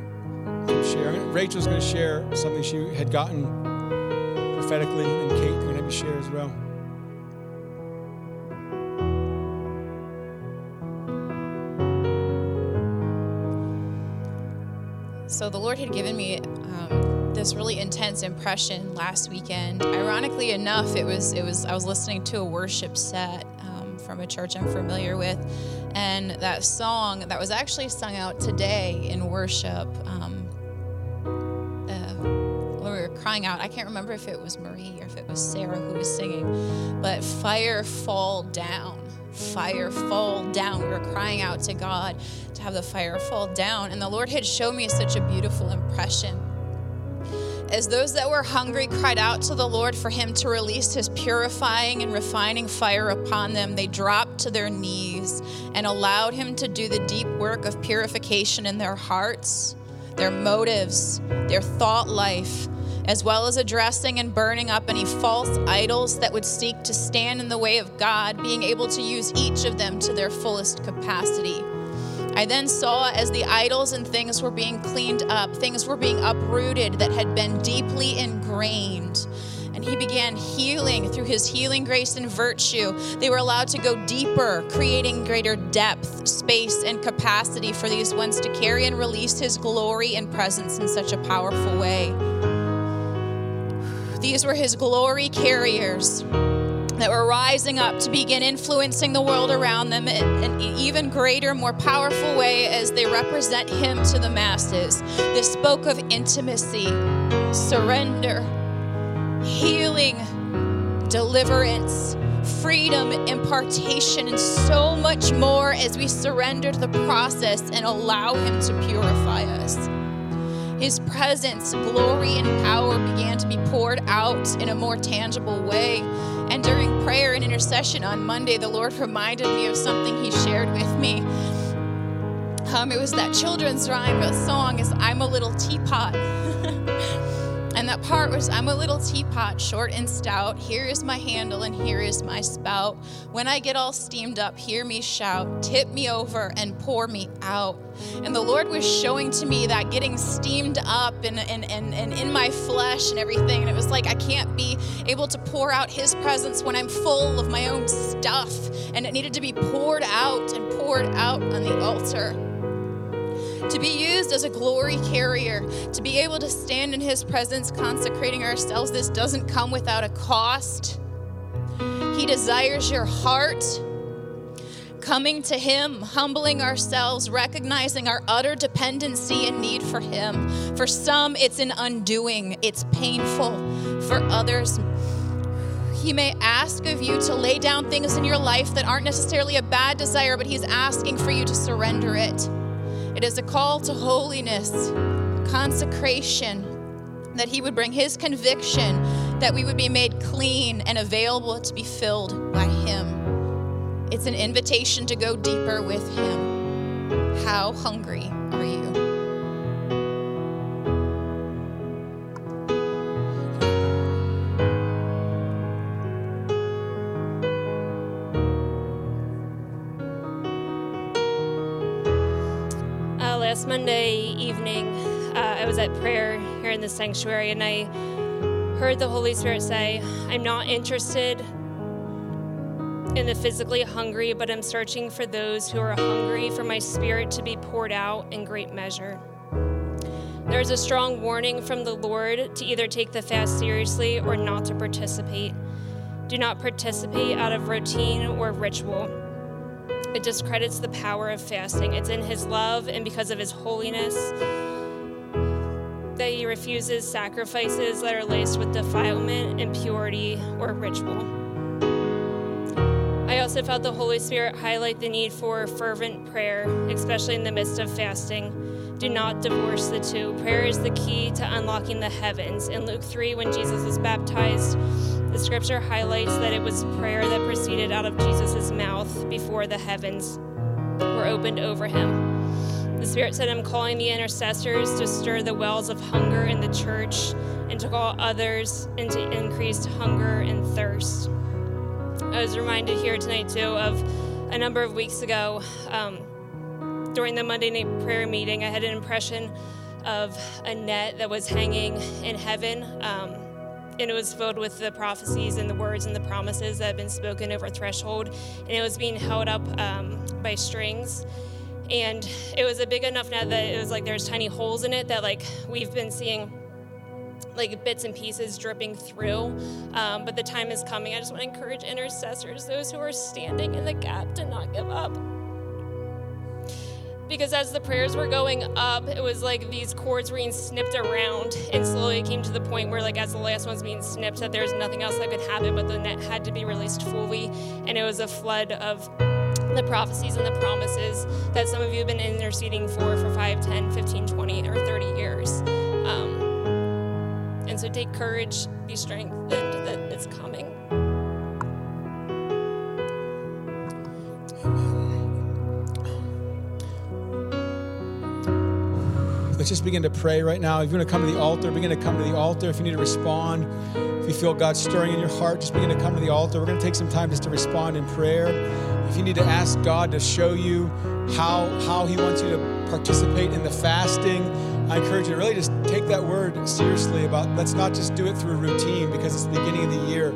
share? Rachel's going to share something she had gotten prophetically, and Kate, you're going to share as well. So the Lord had given me um, this really intense impression last weekend. Ironically enough, it was it was I was listening to a worship set um, from a church I'm familiar with, and that song that was actually sung out today in worship. Um, crying out. I can't remember if it was Marie or if it was Sarah who was singing, but fire fall down, fire fall down. We were crying out to God to have the fire fall down. And the Lord had shown me such a beautiful impression. As those that were hungry cried out to the Lord for him to release his purifying and refining fire upon them, they dropped to their knees and allowed him to do the deep work of purification in their hearts, their motives, their thought life, as well as addressing and burning up any false idols that would seek to stand in the way of God, being able to use each of them to their fullest capacity. I then saw as the idols and things were being cleaned up, things were being uprooted that had been deeply ingrained. And he began healing through his healing grace and virtue. They were allowed to go deeper, creating greater depth, space, and capacity for these ones to carry and release his glory and presence in such a powerful way. These were his glory carriers that were rising up to begin influencing the world around them in an even greater, more powerful way as they represent him to the masses. This spoke of intimacy, surrender, healing, deliverance, freedom, impartation, and so much more as we surrender to the process and allow him to purify us. His presence, glory, and power began to be poured out in a more tangible way. And during prayer and intercession on Monday, the Lord reminded me of something he shared with me. Um, it was that children's rhyme, that song is, I'm a little teapot. And that part was, I'm a little teapot, short and stout. Here is my handle and here is my spout. When I get all steamed up, hear me shout. Tip me over and pour me out. And the Lord was showing to me that getting steamed up and, and, and, and in my flesh and everything. And it was like, I can't be able to pour out his presence when I'm full of my own stuff. And it needed to be poured out and poured out on the altar. To be used as a glory carrier, to be able to stand in his presence, consecrating ourselves, this doesn't come without a cost. He desires your heart. Coming to him, humbling ourselves, recognizing our utter dependency and need for him. For some, it's an undoing. It's painful. For others, he may ask of you to lay down things in your life that aren't necessarily a bad desire, but he's asking for you to surrender it. It is a call to holiness, consecration, that he would bring his conviction, that we would be made clean and available to be filled by him. It's an invitation to go deeper with him. How hungry are you? Monday evening, uh, I was at prayer here in the sanctuary, and I heard the Holy Spirit say, I'm not interested in the physically hungry, but I'm searching for those who are hungry for my spirit to be poured out in great measure. There's a strong warning from the Lord to either take the fast seriously or not to participate. Do not participate out of routine or ritual. It discredits the power of fasting. It's in his love and because of his holiness that he refuses sacrifices that are laced with defilement, impurity, or ritual. I also felt the Holy Spirit highlight the need for fervent prayer, especially in the midst of fasting. Do not divorce the two. Prayer is the key to unlocking the heavens. In Luke three, when Jesus was baptized, the scripture highlights that it was prayer that proceeded out of Jesus' mouth before the heavens were opened over him. The Spirit said, I'm calling the intercessors to stir the wells of hunger in the church and to call others into increased hunger and thirst. I was reminded here tonight, too, of a number of weeks ago, um, during the Monday night prayer meeting, I had an impression of a net that was hanging in heaven. Um, And it was filled with the prophecies and the words and the promises that had been spoken over Threshold. And it was being held up um, by strings. And it was a big enough net that it was like there's tiny holes in it that like we've been seeing like bits and pieces dripping through, um, but the time is coming. I just want to encourage intercessors, those who are standing in the gap, to not give up. Because as the prayers were going up, it was like these cords were being snipped around, and slowly it came to the point where, like, as the last one's being snipped, that there's nothing else that could happen, but the net had to be released fully, and it was a flood of the prophecies and the promises that some of you have been interceding for for five, ten, fifteen, twenty, or thirty years. Um, and so take courage, be strengthened that it's coming. Let's just begin to pray right now. If you want to come to the altar, begin to come to the altar. If you need to respond, if you feel God stirring in your heart, just begin to come to the altar. We're going to take some time just to respond in prayer. If you need to ask God to show you how, how he wants you to participate in the fasting, I encourage you to really just take that word seriously about let's not just do it through routine because it's the beginning of the year.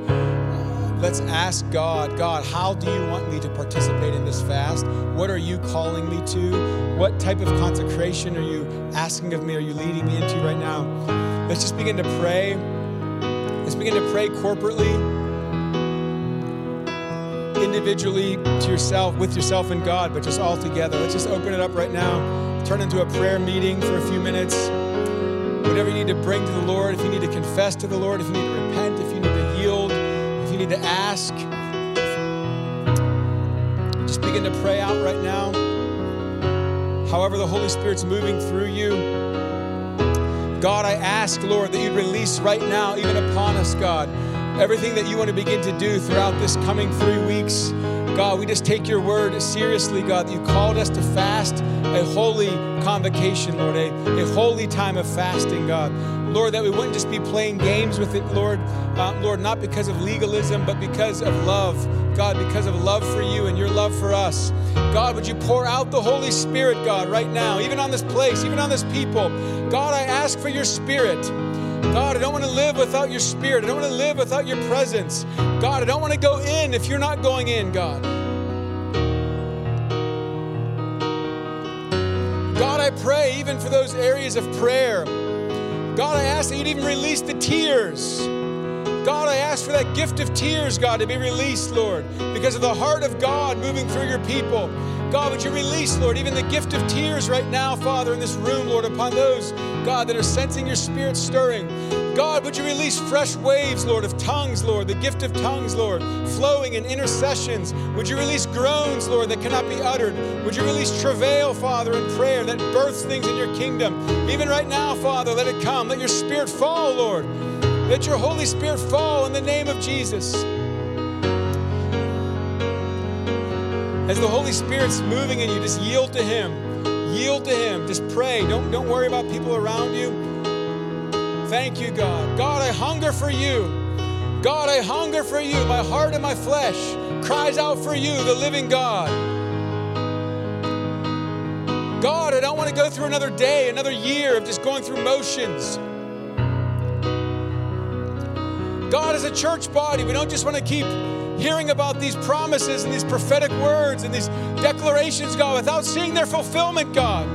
Let's ask God, God, how do you want me to participate in this fast? What are you calling me to? What type of consecration are you asking of me? Are you leading me into right now? Let's just begin to pray. Let's begin to pray corporately, individually to yourself, with yourself and God, but just all together. Let's just open it up right now. Turn into a prayer meeting for a few minutes. Whatever you need to bring to the Lord, if you need to confess to the Lord, if you need to repent, if you need to yield, you need to ask. Just begin to pray out right now. However the Holy Spirit's moving through you. God, I ask, Lord, that you'd release right now, even upon us, God, everything that you want to begin to do throughout this coming three weeks. God, we just take your word seriously, God, that you called us to fast a holy convocation, Lord, a, a holy time of fasting, God. Lord, that we wouldn't just be playing games with it, Lord, uh, Lord, not because of legalism, but because of love, God, because of love for you and your love for us. God, would you pour out the Holy Spirit, God, right now, even on this place, even on this people. God, I ask for your Spirit. God, I don't want to live without your Spirit. I don't want to live without your presence. God, I don't want to go in if you're not going in, God. God, I pray even for those areas of prayer. God, I ask that you'd even release the tears. God, I ask for that gift of tears, God, to be released, Lord, because of the heart of God moving through your people. God, would you release, Lord, even the gift of tears right now, Father, in this room, Lord, upon those, God, that are sensing your Spirit stirring. God, would you release fresh waves, Lord, of tongues, Lord, the gift of tongues, Lord, flowing in intercessions. Would you release groans, Lord, that cannot be uttered? Would you release travail, Father, in prayer that births things in your kingdom? Even right now, Father, let it come. Let your Spirit fall, Lord. Let your Holy Spirit fall in the name of Jesus. As the Holy Spirit's moving in you, just yield to Him. Yield to Him. Just pray. Don't, don't worry about people around you. Thank you, God. God, I hunger for you. God, I hunger for you. My heart and my flesh cries out for you, the living God. God, I don't want to go through another day, another year of just going through motions. God, as a church body, we don't just want to keep hearing about these promises and these prophetic words and these declarations, God, without seeing their fulfillment, God.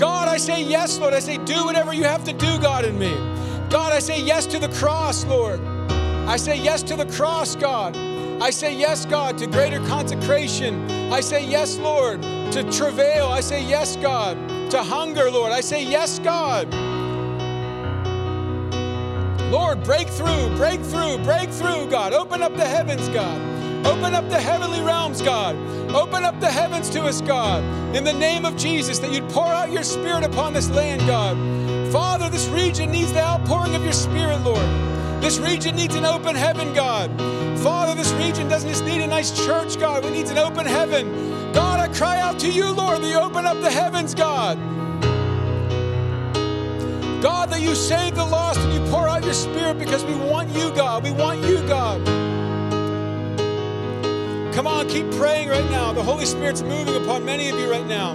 God, I say yes, Lord. I say do whatever you have to do, God, in me. God, I say yes to the cross, Lord. I say yes to the cross, God. I say yes, God, to greater consecration. I say yes, Lord, to travail. I say yes, God, to hunger, Lord. I say yes, God. Lord, breakthrough, breakthrough, breakthrough, God. Open up the heavens, God. Open up the heavenly realms, God. Open up the heavens to us, God, in the name of Jesus, that you'd pour out your Spirit upon this land, God. Father, this region needs the outpouring of your Spirit, Lord. This region needs an open heaven, God. Father, this region doesn't just need a nice church, God. It needs an open heaven. God, I cry out to you, Lord, that you open up the heavens, God. God, that you save the lost and you pour out your Spirit because we want you, God. We want you, God. Come on, keep praying right now. The Holy Spirit's moving upon many of you right now.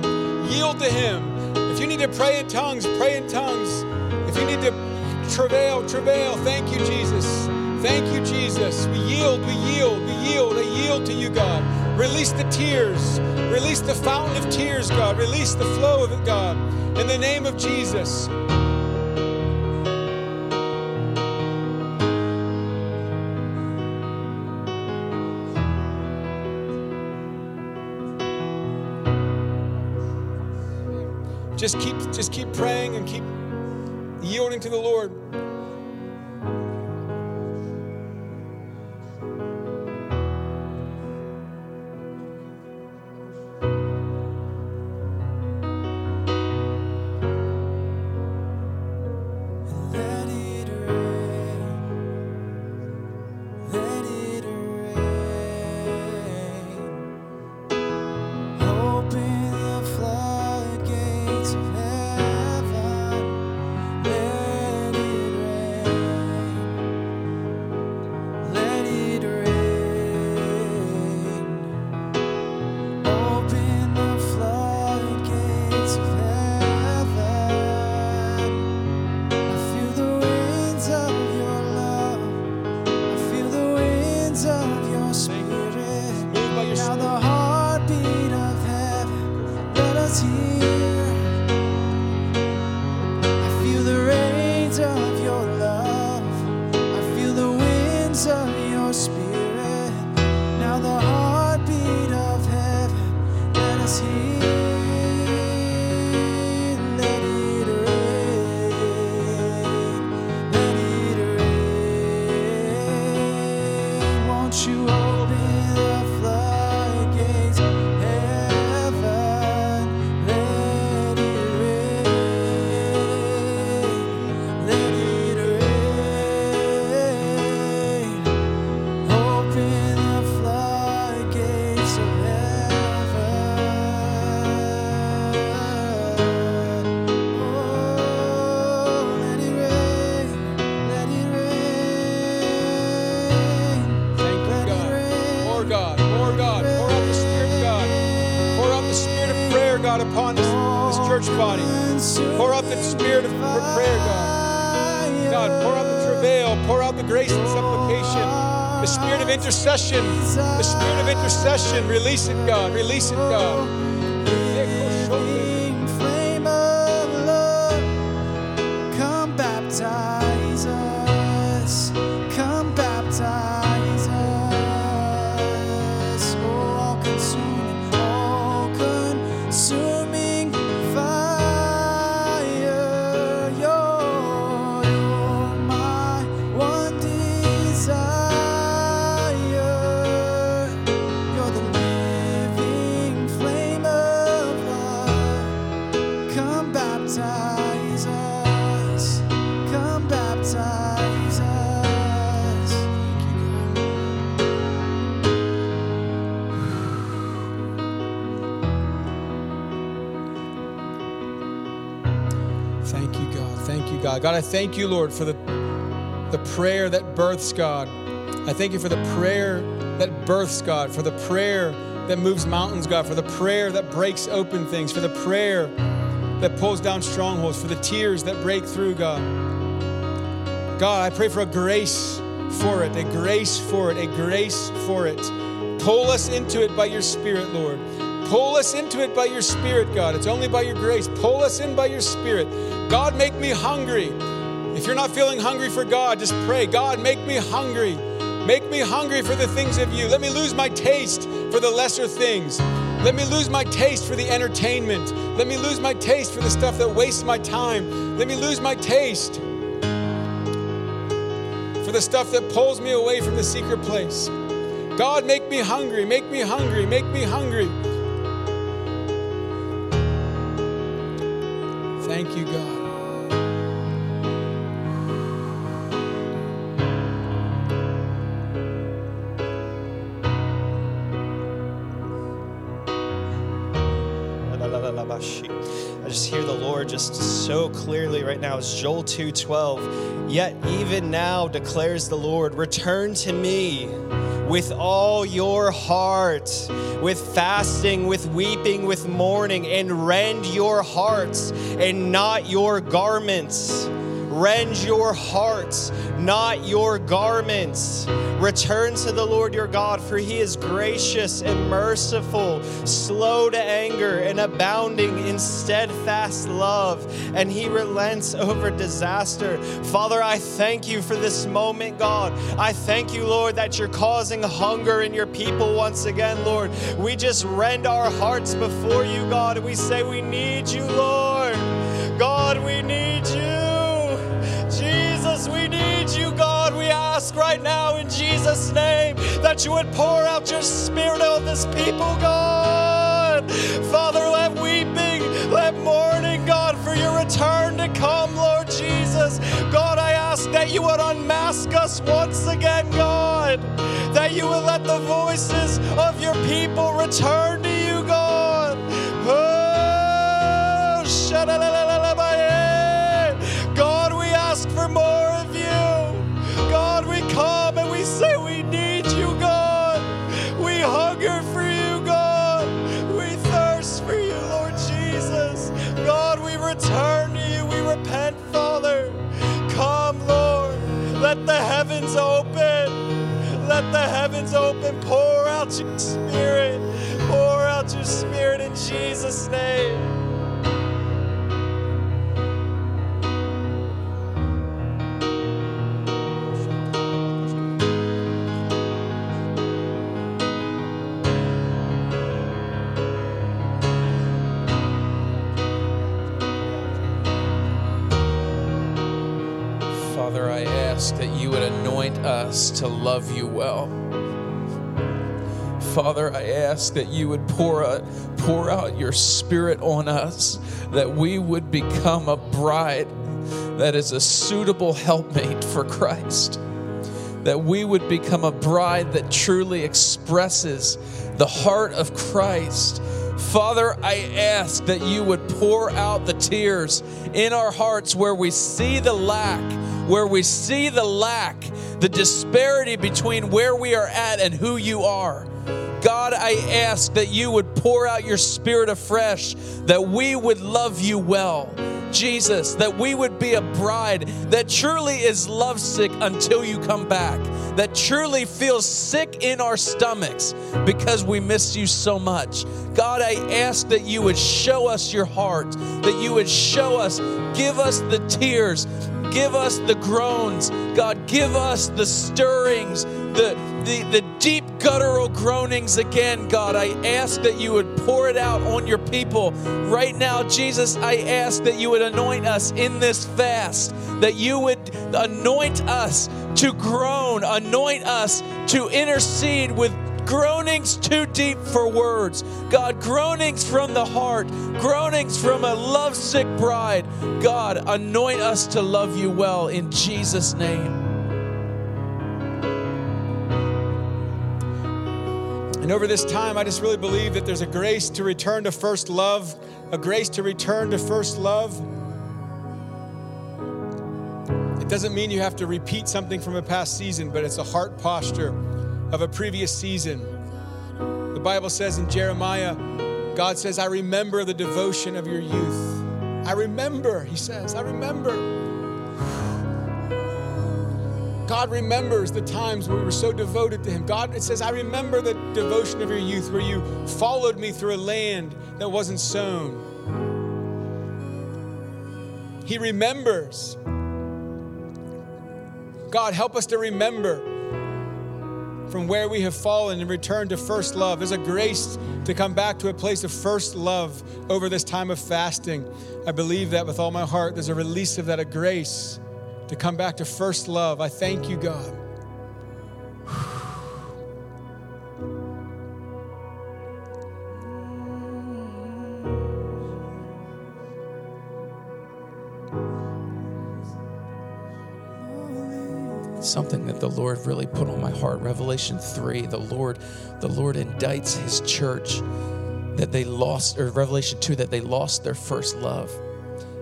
Yield to Him. If you need to pray in tongues, pray in tongues. If you need to travail, travail. Thank you, Jesus. Thank you, Jesus. We yield, we yield, we yield. I yield to you, God. Release the tears. Release the fountain of tears, God. Release the flow of it, God. In the name of Jesus. Just keep, just keep praying and keep yielding to the Lord. Intercession, the spirit of intercession, release it, God, release it, God. Flame of love, come baptize us, come baptize us, oh, all consuming, all consuming fire, you're, you're my one desire. God, I thank you, Lord, for the, the prayer that births, God. I thank you for the prayer that births, God, for the prayer that moves mountains, God, for the prayer that breaks open things, for the prayer that pulls down strongholds, for the tears that break through, God. God, I pray for a grace for it, a grace for it, a grace for it. Pull us into it by your Spirit, Lord. Pull us into it by your Spirit, God. It's only by your grace. Pull us in by your Spirit. God, make me hungry. If you're not feeling hungry for God, just pray, God, make me hungry. Make me hungry for the things of you. Let me lose my taste for the lesser things. Let me lose my taste for the entertainment. Let me lose my taste for the stuff that wastes my time. Let me lose my taste for the stuff that pulls me away from the secret place. God, make me hungry, make me hungry, make me hungry. Thank you, God. I just hear the Lord just so clearly right now. It's Joel two twelve. Yet even now declares the Lord, return to me with all your heart, with fasting, with weeping, with mourning, and rend your hearts and not your garments. Rend your hearts, not your garments. Return to the Lord your God, for he is gracious and merciful, slow to anger and abounding in steadfast love, and he relents over disaster. Father, I thank you for this moment, God. I thank you, Lord, that you're causing hunger in your people once again, Lord. We just rend our hearts before you, God, and we say we need you, Lord. God, we need you. Jesus, we need you, God. We ask right now in Jesus' name that you would pour out your spirit on this people, God. Father, let weeping, let mourning, God, for your return to come, Lord Jesus. God, I ask that you would unmask us once again, God, that you would let the voices of your people return to you, God. Oh, God, we ask for more of you. God, we come and we say we need you, God. We hunger for you, God. We thirst for you, Lord Jesus. God, we return to you. We repent, Father. Come, Lord. Let the heavens open. Let the heavens open. Pour out your spirit. Pour out your spirit in Jesus' name. Father, I ask that you would anoint us to love you well. Father, I ask that you would pour out, pour out your spirit on us, that we would become a bride that is a suitable helpmate for Christ, that we would become a bride that truly expresses the heart of Christ. Father, I ask that you would pour out the tears in our hearts where we see the lack, where we see the lack, the disparity between where we are at and who you are. God, I ask that you would pour out your spirit afresh, that we would love you well, Jesus, that we would be a bride that truly is lovesick until you come back, that truly feels sick in our stomachs because we miss you so much. God, I ask that you would show us your heart, that you would show us, give us the tears, give us the groans, God, give us the stirrings, the, the, the deep guttural groanings again, God. I ask that you would pour it out on your people right now. Jesus, I ask that you would anoint us in this fast, that you would anoint us to groan, anoint us to intercede with groanings too deep for words. God, groanings from the heart, groanings from a lovesick bride. God, anoint us to love you well in Jesus' name. And over this time, I just really believe that there's a grace to return to first love, a grace to return to first love. It doesn't mean you have to repeat something from a past season, but it's a heart posture of a previous season. The Bible says in Jeremiah, God says, I remember the devotion of your youth. I remember, he says, I remember. God remembers the times where we were so devoted to him. God, it says, I remember the devotion of your youth where you followed me through a land that wasn't sown. He remembers. God, help us to remember from where we have fallen and return to first love. There's a grace to come back to a place of first love over this time of fasting. I believe that with all my heart. There's a release of that, a grace to come back to first love. I thank you, God. Something that the Lord really put on my heart. Revelation three, the Lord, the Lord indicts his church that they lost, or Revelation two, that they lost their first love.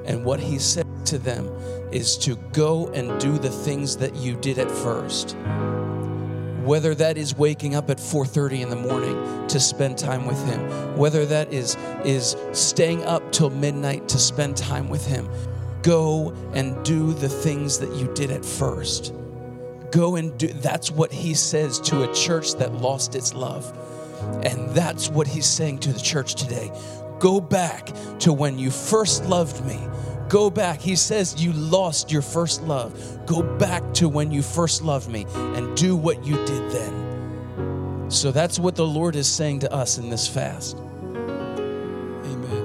And what he said to them is to go and do the things that you did at first. Whether that is waking up at four thirty in the morning to spend time with him, whether that is is staying up till midnight to spend time with him, go and do the things that you did at first. Go and do. That's what he says to a church that lost its love. And that's what he's saying to the church today. Go back to when you first loved me. Go back. He says you lost your first love. Go back to when you first loved me and do what you did then. So that's what the Lord is saying to us in this fast. Amen.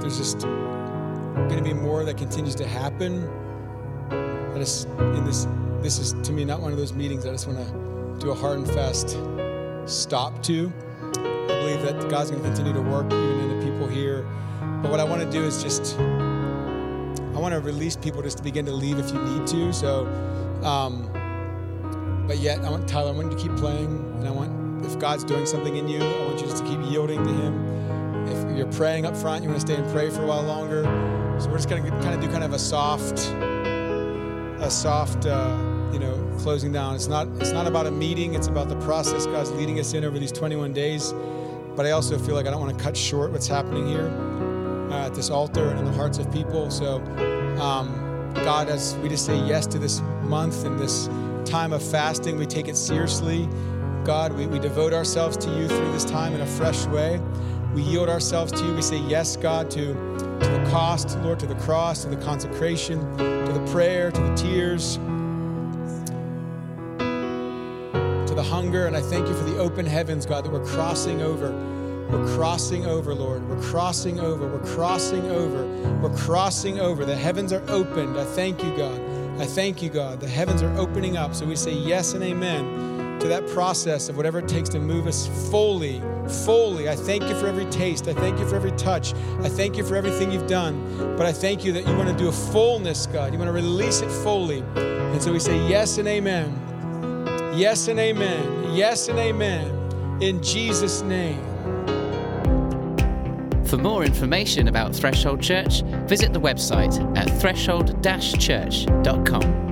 There's just going to be more that continues to happen. I just, in this, this is to me not one of those meetings. I just want to do a hard and fast stop to. I believe that God's going to continue to work even in the people here. But what I want to do is just, I want to release people just to begin to leave if you need to. So, um, but yet I want Tyler, I want you to keep playing, and I want, if God's doing something in you, I want you just to keep yielding to Him. If you're praying up front, you want to stay and pray for a while longer. So we're just going to kind of do kind of a soft, a soft, uh, you know, closing down. It's not, it's not about a meeting. It's about the process God's leading us in over these twenty-one days. But I also feel like I don't want to cut short what's happening here uh, at this altar and in the hearts of people. So um, God, as we just say yes to this month and this time of fasting, we take it seriously. God, we, we devote ourselves to you through this time in a fresh way. We yield ourselves to you. We say yes, God, to, to the cost, Lord, to the cross, to the consecration, to the prayer, to the tears, to the hunger. And I thank you for the open heavens, God, that we're crossing over. We're crossing over, Lord. We're crossing over. We're crossing over. We're crossing over. The heavens are opened. I thank you, God. I thank you, God. The heavens are opening up. So we say yes and amen to that process of whatever it takes to move us fully, fully. I thank you for every taste. I thank you for every touch. I thank you for everything you've done. But I thank you that you want to do a fullness, God. You want to release it fully. And so we say yes and amen. Yes and amen. Yes and amen. In Jesus' name. For more information about Threshold Church, visit the website at threshold dash church dot com.